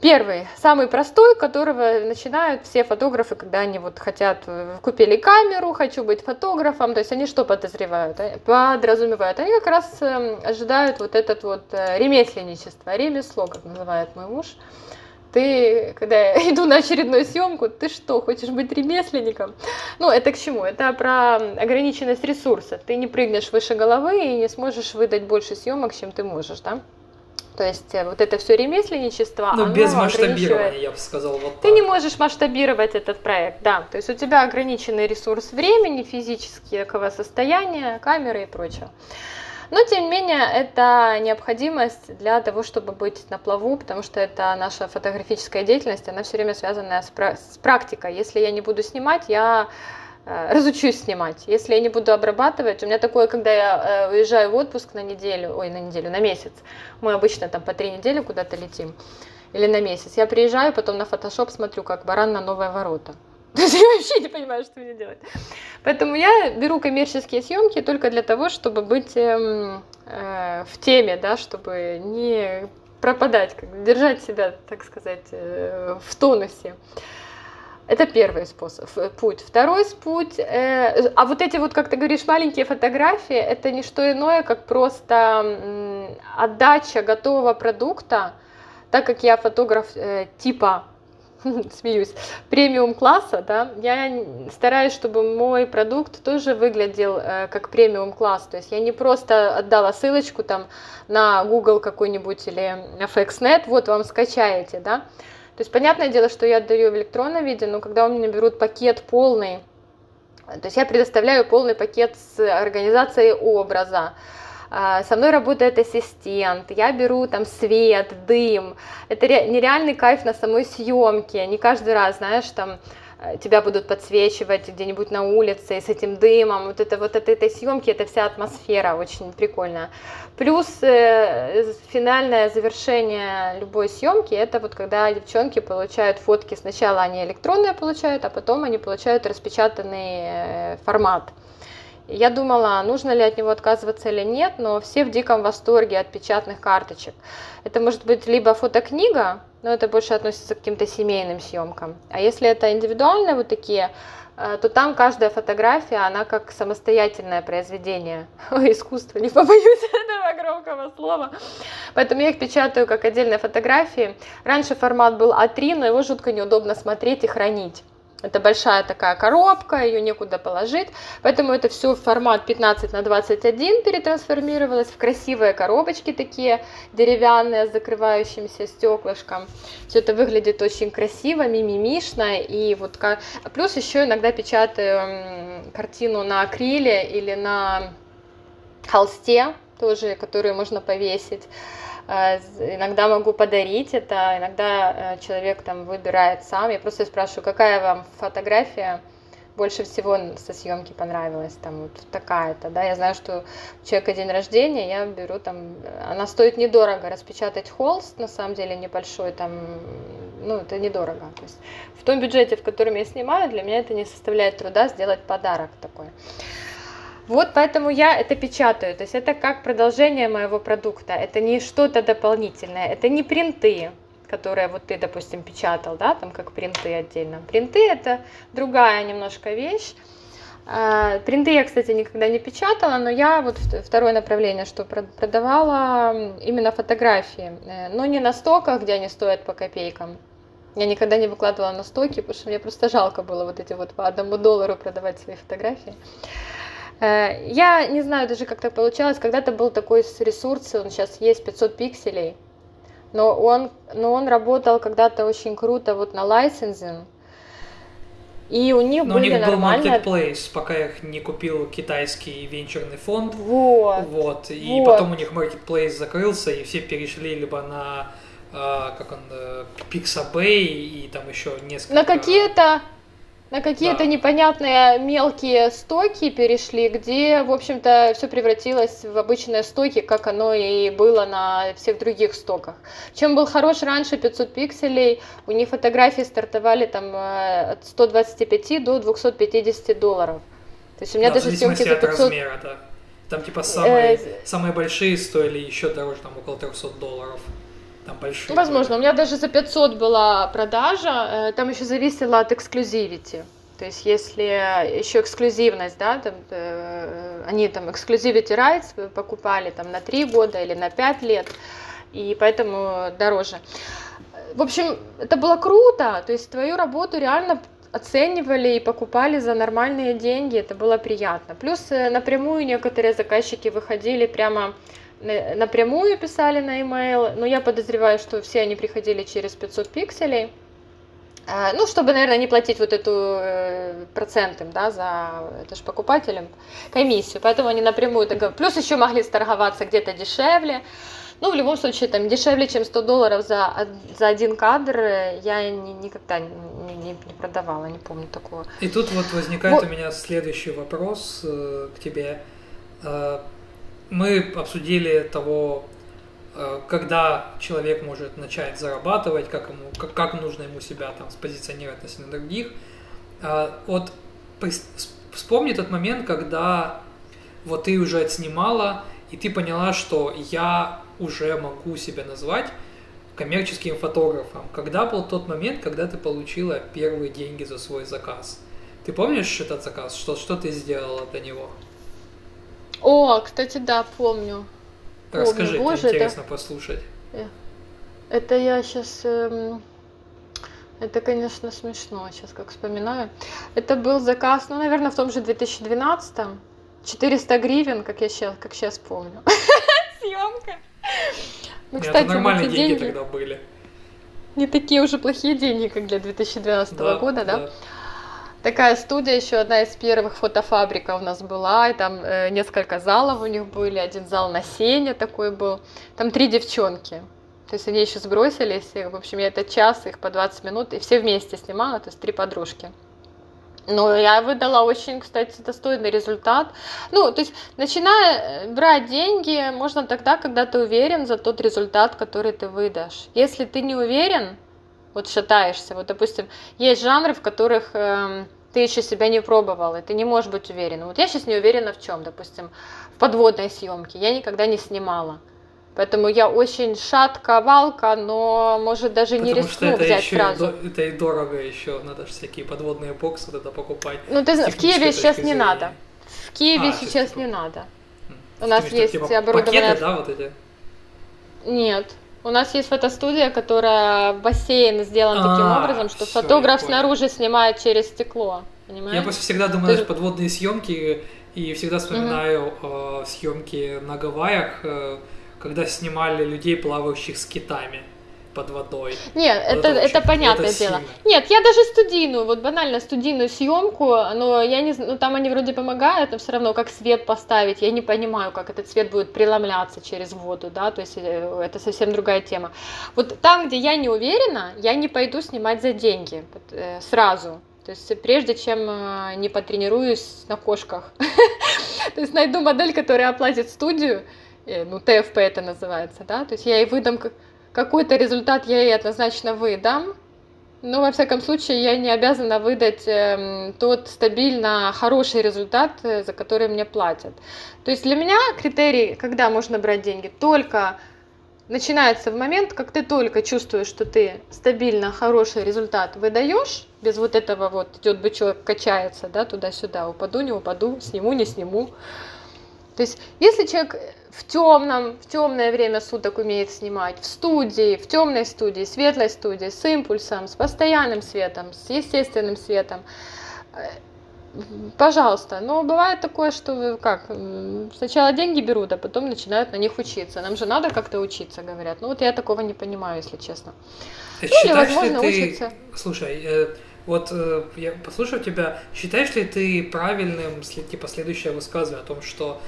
Первый, самый простой, которого начинают все фотографы, когда они вот хотят, купили камеру, хочу быть фотографом, то есть они что подозревают, подразумевают? Они как раз ожидают вот этот вот ремесленничество, ремесло, как называет мой муж. Ты, когда я иду на очередную съемку, ты что, хочешь быть ремесленником? Ну, это к чему? Это про ограниченность ресурса. Ты не прыгнешь выше головы и не сможешь выдать больше съемок, чем ты можешь, да? То есть вот это все ремесленничество, ну, оно без масштабирования, я бы сказал, вот так. Ты не можешь масштабировать этот проект, да. То есть у тебя ограниченный ресурс времени, физического состояния, камеры и прочего. Но, тем не менее, это необходимость для того, чтобы быть на плаву, потому что это наша фотографическая деятельность, она все время связана с, пра- с практикой. Если я не буду снимать, я э, разучусь снимать. Если я не буду обрабатывать, у меня такое, когда я э, уезжаю в отпуск на неделю, ой, на неделю, на месяц, мы обычно там по три недели куда-то летим, или на месяц, я приезжаю, потом на Photoshop смотрю, как баран на новые ворота. Я вообще не понимаю, что мне делать. Поэтому я беру коммерческие съемки только для того, чтобы быть э, э, в теме, да, чтобы не пропадать, как, держать себя, так сказать, э, в тонусе. Это первый способ, путь. Второй путь, э, а вот эти вот, как ты говоришь, маленькие фотографии, это не что иное, как просто э, отдача готового продукта, так как я фотограф э, типа, смеюсь, премиум-класса, да, я стараюсь, чтобы мой продукт тоже выглядел э, как премиум-класс, то есть я не просто отдала ссылочку там на Google какой-нибудь или на FxNet, вот вам скачаете, да, то есть понятное дело, что я отдаю в электронном виде, но когда у меня берут пакет полный, то есть я предоставляю полный пакет с организацией образа, со мной работает ассистент, я беру там свет, дым, это нереальный кайф на самой съемке, не каждый раз, знаешь, там тебя будут подсвечивать где-нибудь на улице с этим дымом, вот это вот от этой съемки, это вся атмосфера очень прикольная. Плюс финальное завершение любой съемки, это вот когда девчонки получают фотки, сначала они электронные получают, а потом они получают распечатанный формат. Я думала, нужно ли от него отказываться или нет, но все в диком восторге от печатных карточек. Это может быть либо фотокнига, но это больше относится к каким-то семейным съемкам. А если это индивидуальные вот такие, то там каждая фотография, она как самостоятельное произведение. Ой, искусство, не побоюсь этого громкого слова. Поэтому я их печатаю как отдельные фотографии. Раньше формат был а три, но его жутко неудобно смотреть и хранить. Это большая такая коробка, ее некуда положить, поэтому это все в формат пятнадцать на двадцать один перетрансформировалось в красивые коробочки такие деревянные с закрывающимся стеклышком. Все это выглядит очень красиво, мимимишно. И вот плюс еще иногда печатаю картину на акриле или на холсте тоже, которую можно повесить. Иногда могу подарить это, иногда человек там выбирает сам. Я просто спрашиваю, какая вам фотография больше всего со съемки понравилась, там вот такая-то, да. Я знаю, что у человека день рождения, я беру там, она стоит недорого, распечатать холст, на самом деле небольшой, там, ну, это недорого. То есть в том бюджете, в котором я снимаю, для меня это не составляет труда сделать подарок такой. Вот поэтому я это печатаю, то есть это как продолжение моего продукта, это не что-то дополнительное, это не принты, которые вот ты, допустим, печатал, да, там как принты отдельно. Принты это другая немножко вещь. Принты я, кстати, никогда не печатала, но я вот второе направление, что продавала именно фотографии, но не на стоках, где они стоят по копейкам. Я никогда не выкладывала на стоки, потому что мне просто жалко было вот эти вот по одному доллару продавать свои фотографии. Я не знаю даже, как так получалось, когда-то был такой ресурс, он сейчас есть, пятьсот пикселей, но он, но он работал когда-то очень круто вот на лайсенсинг, и у них но были нормальные... у них был маркетплейс, пока их не купил китайский венчурный фонд, вот, вот. и вот. Потом у них маркетплейс закрылся, и все перешли либо на, как он, Pixabay и там еще несколько... На какие-то... На какие-то да. непонятные мелкие стоки перешли, где, в общем-то, все превратилось в обычные стоки, как оно и было на всех других стоках. Чем был хорош раньше пятьсот пикселей, у них фотографии стартовали там от ста двадцати пяти до двухсот пятидесяти долларов. То есть у меня да, даже съемки за пятьсот... размера, да. Там типа самые, э... самые большие стоили еще дороже, там около трёхсот долларов. Большие, возможно, да. У меня даже за пятьсот была продажа, там еще зависело от эксклюзивити, то есть если еще эксклюзивность, да, там, они там эксклюзивити райтс покупали там на три года или на пять лет, и поэтому дороже. В общем, это было круто, то есть твою работу реально оценивали и покупали за нормальные деньги, это было приятно. Плюс напрямую некоторые заказчики выходили прямо... напрямую писали на e-mail, но я подозреваю, что все они приходили через пятьсот пикселей, ну, чтобы, наверное, не платить вот эту процент им, да, за, это же покупателям, комиссию, поэтому они напрямую договор... Плюс еще могли сторговаться где-то дешевле, ну, в любом случае, там, дешевле, чем сто долларов за, за один кадр, я ни, никогда не, не, не продавала, не помню такого. И тут вот возникает вот. У меня следующий вопрос к тебе. Мы обсудили того, когда человек может начать зарабатывать, как, ему, как, как нужно ему себя там спозиционировать относительно других. Вот вспомни тот момент, когда вот ты уже отснимала, и ты поняла, что я уже могу себя назвать коммерческим фотографом. Когда был тот момент, когда ты получила первые деньги за свой заказ? Ты помнишь этот заказ? Что, что ты сделала для него? О, кстати, да, помню. Расскажи, помню. Боже, это интересно это... послушать. Это я сейчас... Эм... Это, конечно, смешно, сейчас как вспоминаю. Это был заказ, ну, наверное, в том же две тысячи двенадцатом. четыреста гривен, как я сейчас, как сейчас помню. Съемка. Ну, кстати, это нормальные деньги тогда были. Не такие уже плохие деньги, как для две тысячи двенадцатого года, да? Такая студия, еще одна из первых, фотофабрика у нас была, и там э, несколько залов у них были, один зал на сене такой был, там три девчонки, то есть они еще сбросились, и, в общем, я это час, их по двадцать минут, и все вместе снимала, то есть три подружки. Но я выдала очень, кстати, достойный результат. Ну, то есть, начиная брать деньги, можно тогда, когда ты уверен за тот результат, который ты выдашь. Если ты не уверен, вот шатаешься. Вот, допустим, есть жанры, в которых э, ты еще себя не пробовал, и ты не можешь быть уверен. Вот я сейчас не уверена в чем, допустим, в подводной съемке. Я никогда не снимала. Поэтому я очень шатка, валка, но, может, даже Потому не рискну взять еще сразу. И, это и дорого еще, надо же всякие подводные боксы вот это покупать. Ну, ты знаешь, в Киеве сейчас не надо. В Киеве а, сейчас типа... не надо. У нас что, есть типа оборудование... Пакеты, да, вот эти? Нет. У нас есть фотостудия, которая бассейн сделан а, таким образом, что все, фотограф снаружи снимает через стекло. Понимаешь? Я просто всегда думаю, знаешь, Ты... подводные съемки, и всегда вспоминаю угу. э, съемки на Гавайях, э, когда снимали людей, плавающих с китами под водой. Нет, вот это, это, это понятное это дело. Сильно. Нет, я даже студийную, вот банально студийную съемку, но я не, ну, там они вроде помогают, но все равно как свет поставить, я не понимаю, как этот свет будет преломляться через воду, да, то есть это совсем другая тема. Вот там, где я не уверена, я не пойду снимать за деньги сразу, то есть прежде чем не потренируюсь на кошках, то есть найду модель, которая оплатит студию, ну тэ эф пэ это называется, да, то есть я ей выдам какой-то результат, я ей однозначно выдам, но во всяком случае я не обязана выдать э, тот стабильно хороший результат, за который мне платят. То есть для меня критерий, когда можно брать деньги, только начинается в момент, как ты только чувствуешь, что ты стабильно хороший результат выдаешь, без вот этого вот идет бычок, качается, да, туда-сюда, упаду, не упаду, сниму, не сниму. То есть, если человек в темном, в темное время суток умеет снимать, в студии, в темной студии, светлой студии, с импульсом, с постоянным светом, с естественным светом, пожалуйста. Но бывает такое, что как, сначала деньги берут, а потом начинают на них учиться. Нам же надо как-то учиться, говорят. Ну вот я такого не понимаю, если честно. Ты ну, считаешь, или, возможно, ты... учиться. Слушай, э... Вот я послушал тебя, считаешь ли ты правильным типа следующее высказывание о том, что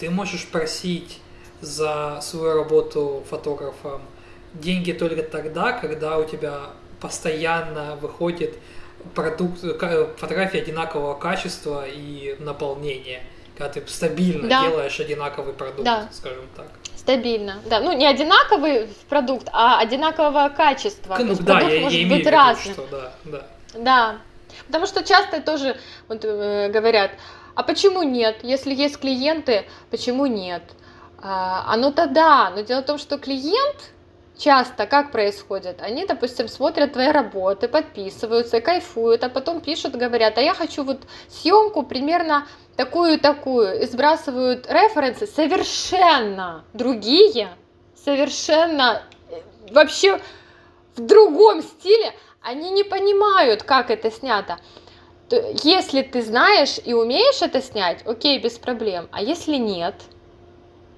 ты можешь просить за свою работу фотографом деньги только тогда, когда у тебя постоянно выходит продукт, фотографии одинакового качества и наполнения, когда ты стабильно да. делаешь одинаковый продукт, да. скажем так. Стабильно, да. Ну, не одинаковый продукт, а одинакового качества. Ну, да, продукт я, может я быть разным. Что, да, да. Да, потому что часто тоже вот, э, говорят, а почему нет? Если есть клиенты, почему нет? А, а ну-то да, но дело в том, что клиент часто как происходит? Они, допустим, смотрят твои работы, подписываются, кайфуют, а потом пишут, говорят, а я хочу вот съемку примерно такую-такую, и сбрасывают референсы совершенно другие, совершенно вообще в другом стиле. Они не понимают, как это снято. Если ты знаешь и умеешь это снять, окей, без проблем. А если нет,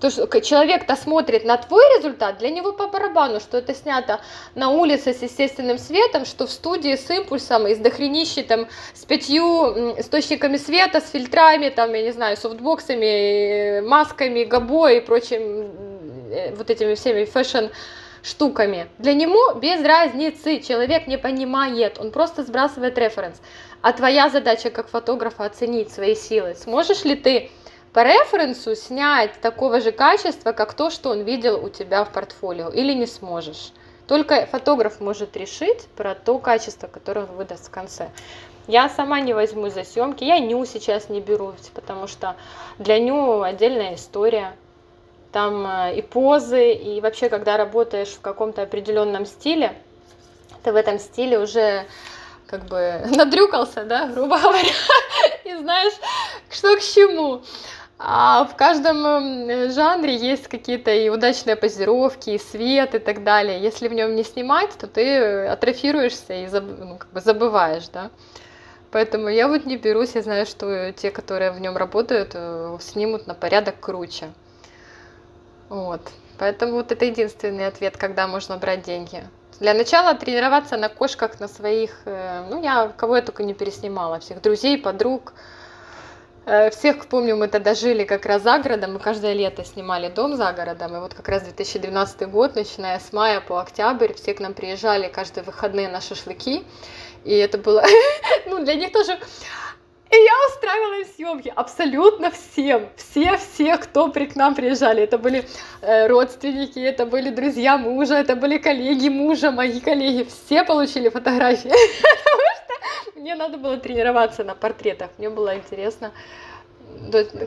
то человек-то смотрит на твой результат, для него по барабану, что это снято на улице с естественным светом, что в студии с импульсом, и с дохренищей, там, с пятью источниками света, с фильтрами, там, я не знаю, софтбоксами, масками, гобой и прочим вот этими всеми фэшн штуками. Для него без разницы, человек не понимает, он просто сбрасывает референс. А твоя задача как фотографа оценить свои силы. Сможешь ли ты по референсу снять такого же качества, как то, что он видел у тебя в портфолио, или не сможешь? Только фотограф может решить про то качество, которое он выдаст в конце. Я сама не возьму за съемки, я ню сейчас не беру, потому что для ню отдельная история. Там и позы, и вообще, когда работаешь в каком-то определенном стиле, ты в этом стиле уже как бы надрюкался, да, грубо говоря, и знаешь, что к чему. А в каждом жанре есть какие-то и удачные позировки, и свет, и так далее. Если в нем не снимать, то ты атрофируешься и заб... ну, как бы забываешь, да. Поэтому я вот не берусь, я знаю, что те, которые в нем работают, снимут на порядок круче. Вот, поэтому вот это единственный ответ, когда можно брать деньги. Для начала тренироваться на кошках, на своих, ну, я кого я только не переснимала, всех друзей, подруг, всех, помню, мы тогда жили как раз за городом, мы каждое лето снимали дом за городом, и вот как раз две тысячи двенадцатый год, начиная с мая по октябрь, все к нам приезжали каждые выходные на шашлыки, и это было, ну, для них тоже... И я устраивала им съемки абсолютно всем, все-все, кто при к нам приезжали. Это были родственники, это были друзья мужа, это были коллеги мужа, мои коллеги. Все получили фотографии, потому что мне надо было тренироваться на портретах, мне было интересно.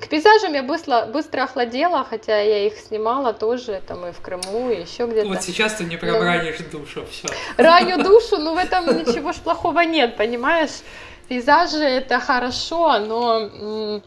К пейзажам я быстро, быстро охладела, хотя я их снимала тоже, там и в Крыму, и еще где-то. Вот сейчас ты мне прям но... ранишь душу, все. Раню душу, но в этом ничего ж плохого нет, понимаешь? Пейзажи — это хорошо, но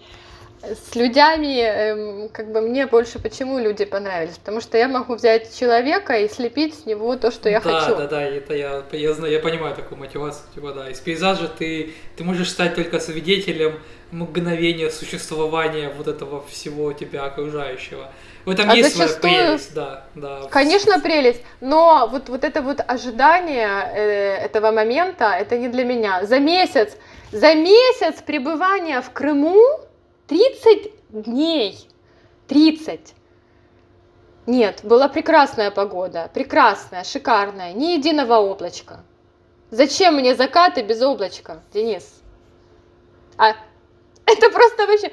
с людьми, как бы мне больше почему люди понравились, потому что я могу взять человека и слепить с него то, что я да, хочу. Да, да, да, это я, я знаю, я понимаю такую мотивацию, типа, да. Из пейзажа ты, ты можешь стать только свидетелем мгновения существования вот этого всего тебя окружающего. В этом а есть зачастую... своя прелесть, да, да. Конечно, прелесть, но вот, вот это вот ожидание этого момента, это не для меня. За месяц, за месяц пребывания в Крыму тридцать дней, тридцать. Нет, была прекрасная погода, прекрасная, шикарная, ни единого облачка. Зачем мне закаты без облачка, Денис? А это просто вообще...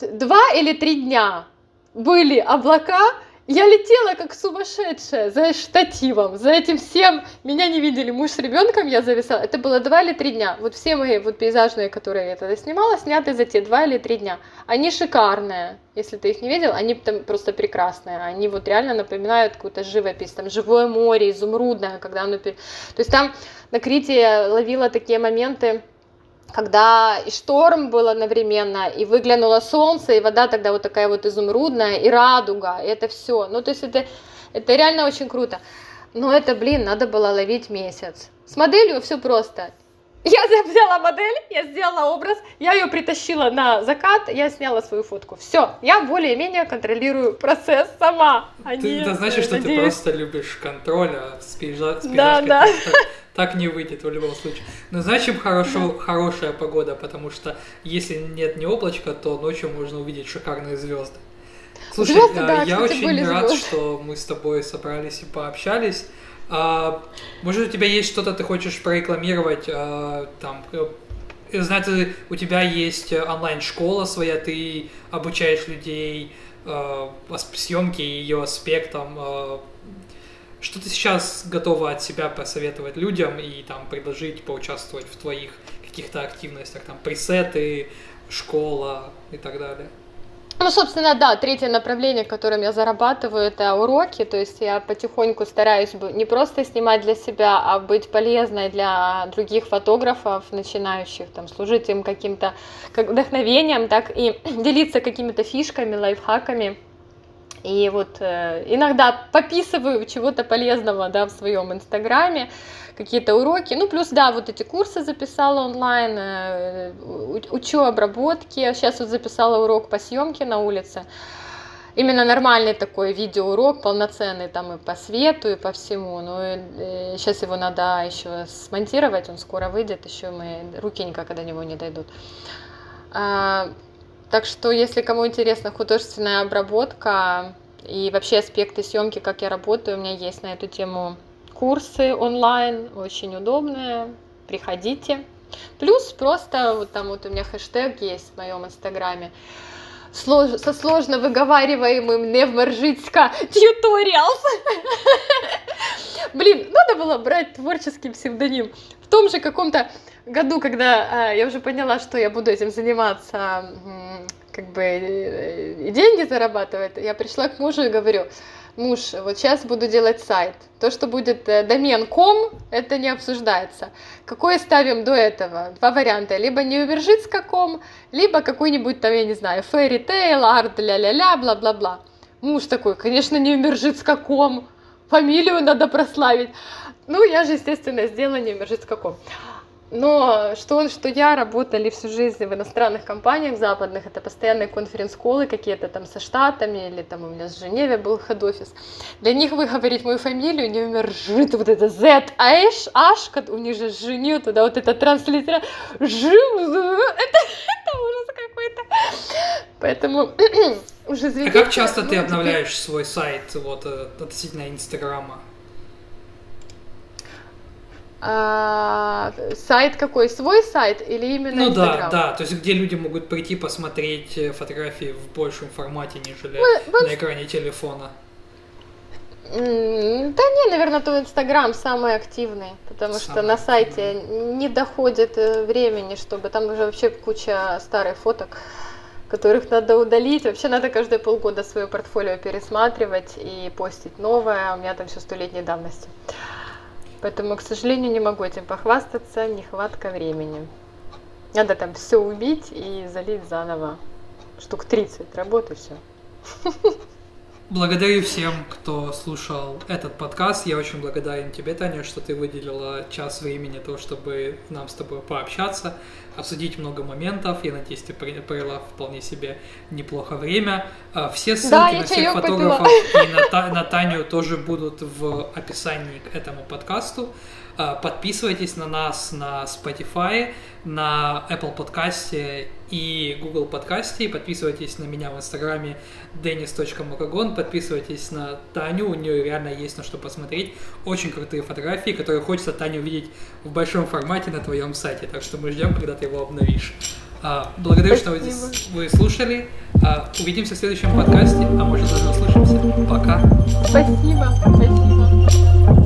Два или три дня были облака, я летела как сумасшедшая за штативом, за этим всем. Меня не видели, муж с ребенком, я зависала. Это было два или три дня. Вот все мои вот пейзажные, которые я тогда снимала, сняты за те два или три дня. Они шикарные. Если ты их не видел, они там просто прекрасные. Они вот реально напоминают какую-то живопись. Там живое море, изумрудное, когда оно... То есть там на Крите я ловила такие моменты, когда и шторм был одновременно, и выглянуло солнце, и вода тогда вот такая вот изумрудная, и радуга, и это все. Ну, то есть это, это реально очень круто. Но это, блин, надо было ловить месяц. С моделью все просто. Я взяла модель, я сделала образ, я ее притащила на закат, я сняла свою фотку. Все, я более-менее контролирую процесс сама. А ты, это значит, что надеюсь. Ты просто любишь контроль, а с пейзажкой да, да. так, так не выйдет в любом случае. Но знаешь, чем хорошо, да. хорошая погода, потому что если нет ни облачка, то ночью можно увидеть шикарные звезды. Слушай, звезды, да, я очень рад, звезды. Что мы с тобой собрались и пообщались. А, может, у тебя есть что-то, ты хочешь прорекламировать, а, там, знаете, у тебя есть онлайн-школа своя, ты обучаешь людей а, съемке и ее аспектам. А, что ты сейчас готова от себя посоветовать людям и там предложить поучаствовать в твоих каких-то активностях, там, пресеты, школа и так далее? Ну, собственно, да, третье направление, которым я зарабатываю, это уроки, то есть я потихоньку стараюсь не просто снимать для себя, а быть полезной для других фотографов начинающих, там, служить им каким-то как вдохновением, так и делиться какими-то фишками, лайфхаками, и вот э, иногда пописываю чего-то полезного, да, в своем Инстаграме, какие-то уроки, ну, плюс, да, вот эти курсы записала онлайн, учу обработки, сейчас вот записала урок по съемке на улице, именно нормальный такой видеоурок, полноценный, там, и по свету, и по всему, ну, и сейчас его надо еще смонтировать, он скоро выйдет, еще мои руки никак до него не дойдут. Так что, если кому интересна художественная обработка и вообще аспекты съемки, как я работаю, у меня есть на эту тему курсы онлайн, очень удобные, приходите. Плюс просто вот там вот у меня хэштег есть в моем Инстаграме Слож, со сложно выговариваемым Невмержицка тьюториалс. Блин, надо было брать творческий псевдоним. В том же каком-то году, когда я уже поняла, что я буду этим заниматься, как бы и деньги зарабатывать, я пришла к мужу и говорю: муж, вот сейчас буду делать сайт. То, что будет домен точка ком, это не обсуждается. Какой ставим до этого? Два варианта. Либо невмержицка точка ком, либо какой-нибудь там, я не знаю, fairy tale, art, ля-ля-ля, бла-бла-бла. Муж такой: конечно, невмержицка точка ком, фамилию надо прославить. Ну, я же, естественно, сделала невмержицка точка ком. Но что он, что я работали всю жизнь в иностранных компаниях западных, это постоянные конференц-колы какие-то там со Штатами, или там у меня в Женеве был хед-офис. Для них выговорить мою фамилию, не умержит, вот это Z, H, H, у них же женю туда, вот это транслитера, Ж, это, это ужас какой-то. Поэтому уже извините. А как часто ну, ты обновляешь теперь... свой сайт вот, относительно Инстаграма? А, сайт какой? Свой сайт или именно Instagram? Ну да, да, то есть где люди могут прийти посмотреть фотографии в большем формате, нежели мы, мы... на экране телефона. Да не, наверное, то Инстаграм самый активный, потому самый что на сайте активный. Не доходит времени, чтобы там уже вообще куча старых фоток, которых надо удалить. Вообще надо каждые полгода свое портфолио пересматривать и постить новое. У меня там все столетней давности. Поэтому, к сожалению, не могу этим похвастаться, нехватка времени. Надо там все убить и залить заново. Штук тридцать работы, все. Благодарю всем, кто слушал этот подкаст. Я очень благодарен тебе, Таня, что ты выделила час времени того, чтобы нам с тобой пообщаться, обсудить много моментов. Я надеюсь, ты провела вполне себе неплохо время. Все ссылки да, на всех фотографов попила. И на, Та- на Таню тоже будут в описании к этому подкасту. Подписывайтесь на нас на Spotify, на Apple подкасте и Google подкасте. Подписывайтесь на меня в Инстаграме denis.макагон. Подписывайтесь на Таню, у нее реально есть на что посмотреть. Очень крутые фотографии, которые хочется, Таню, увидеть в большом формате на твоем сайте. Так что мы ждем, когда ты его обновишь. Благодарю, что вы, здесь, вы слушали. Увидимся в следующем подкасте, а может даже услышимся. Пока. Спасибо. Спасибо.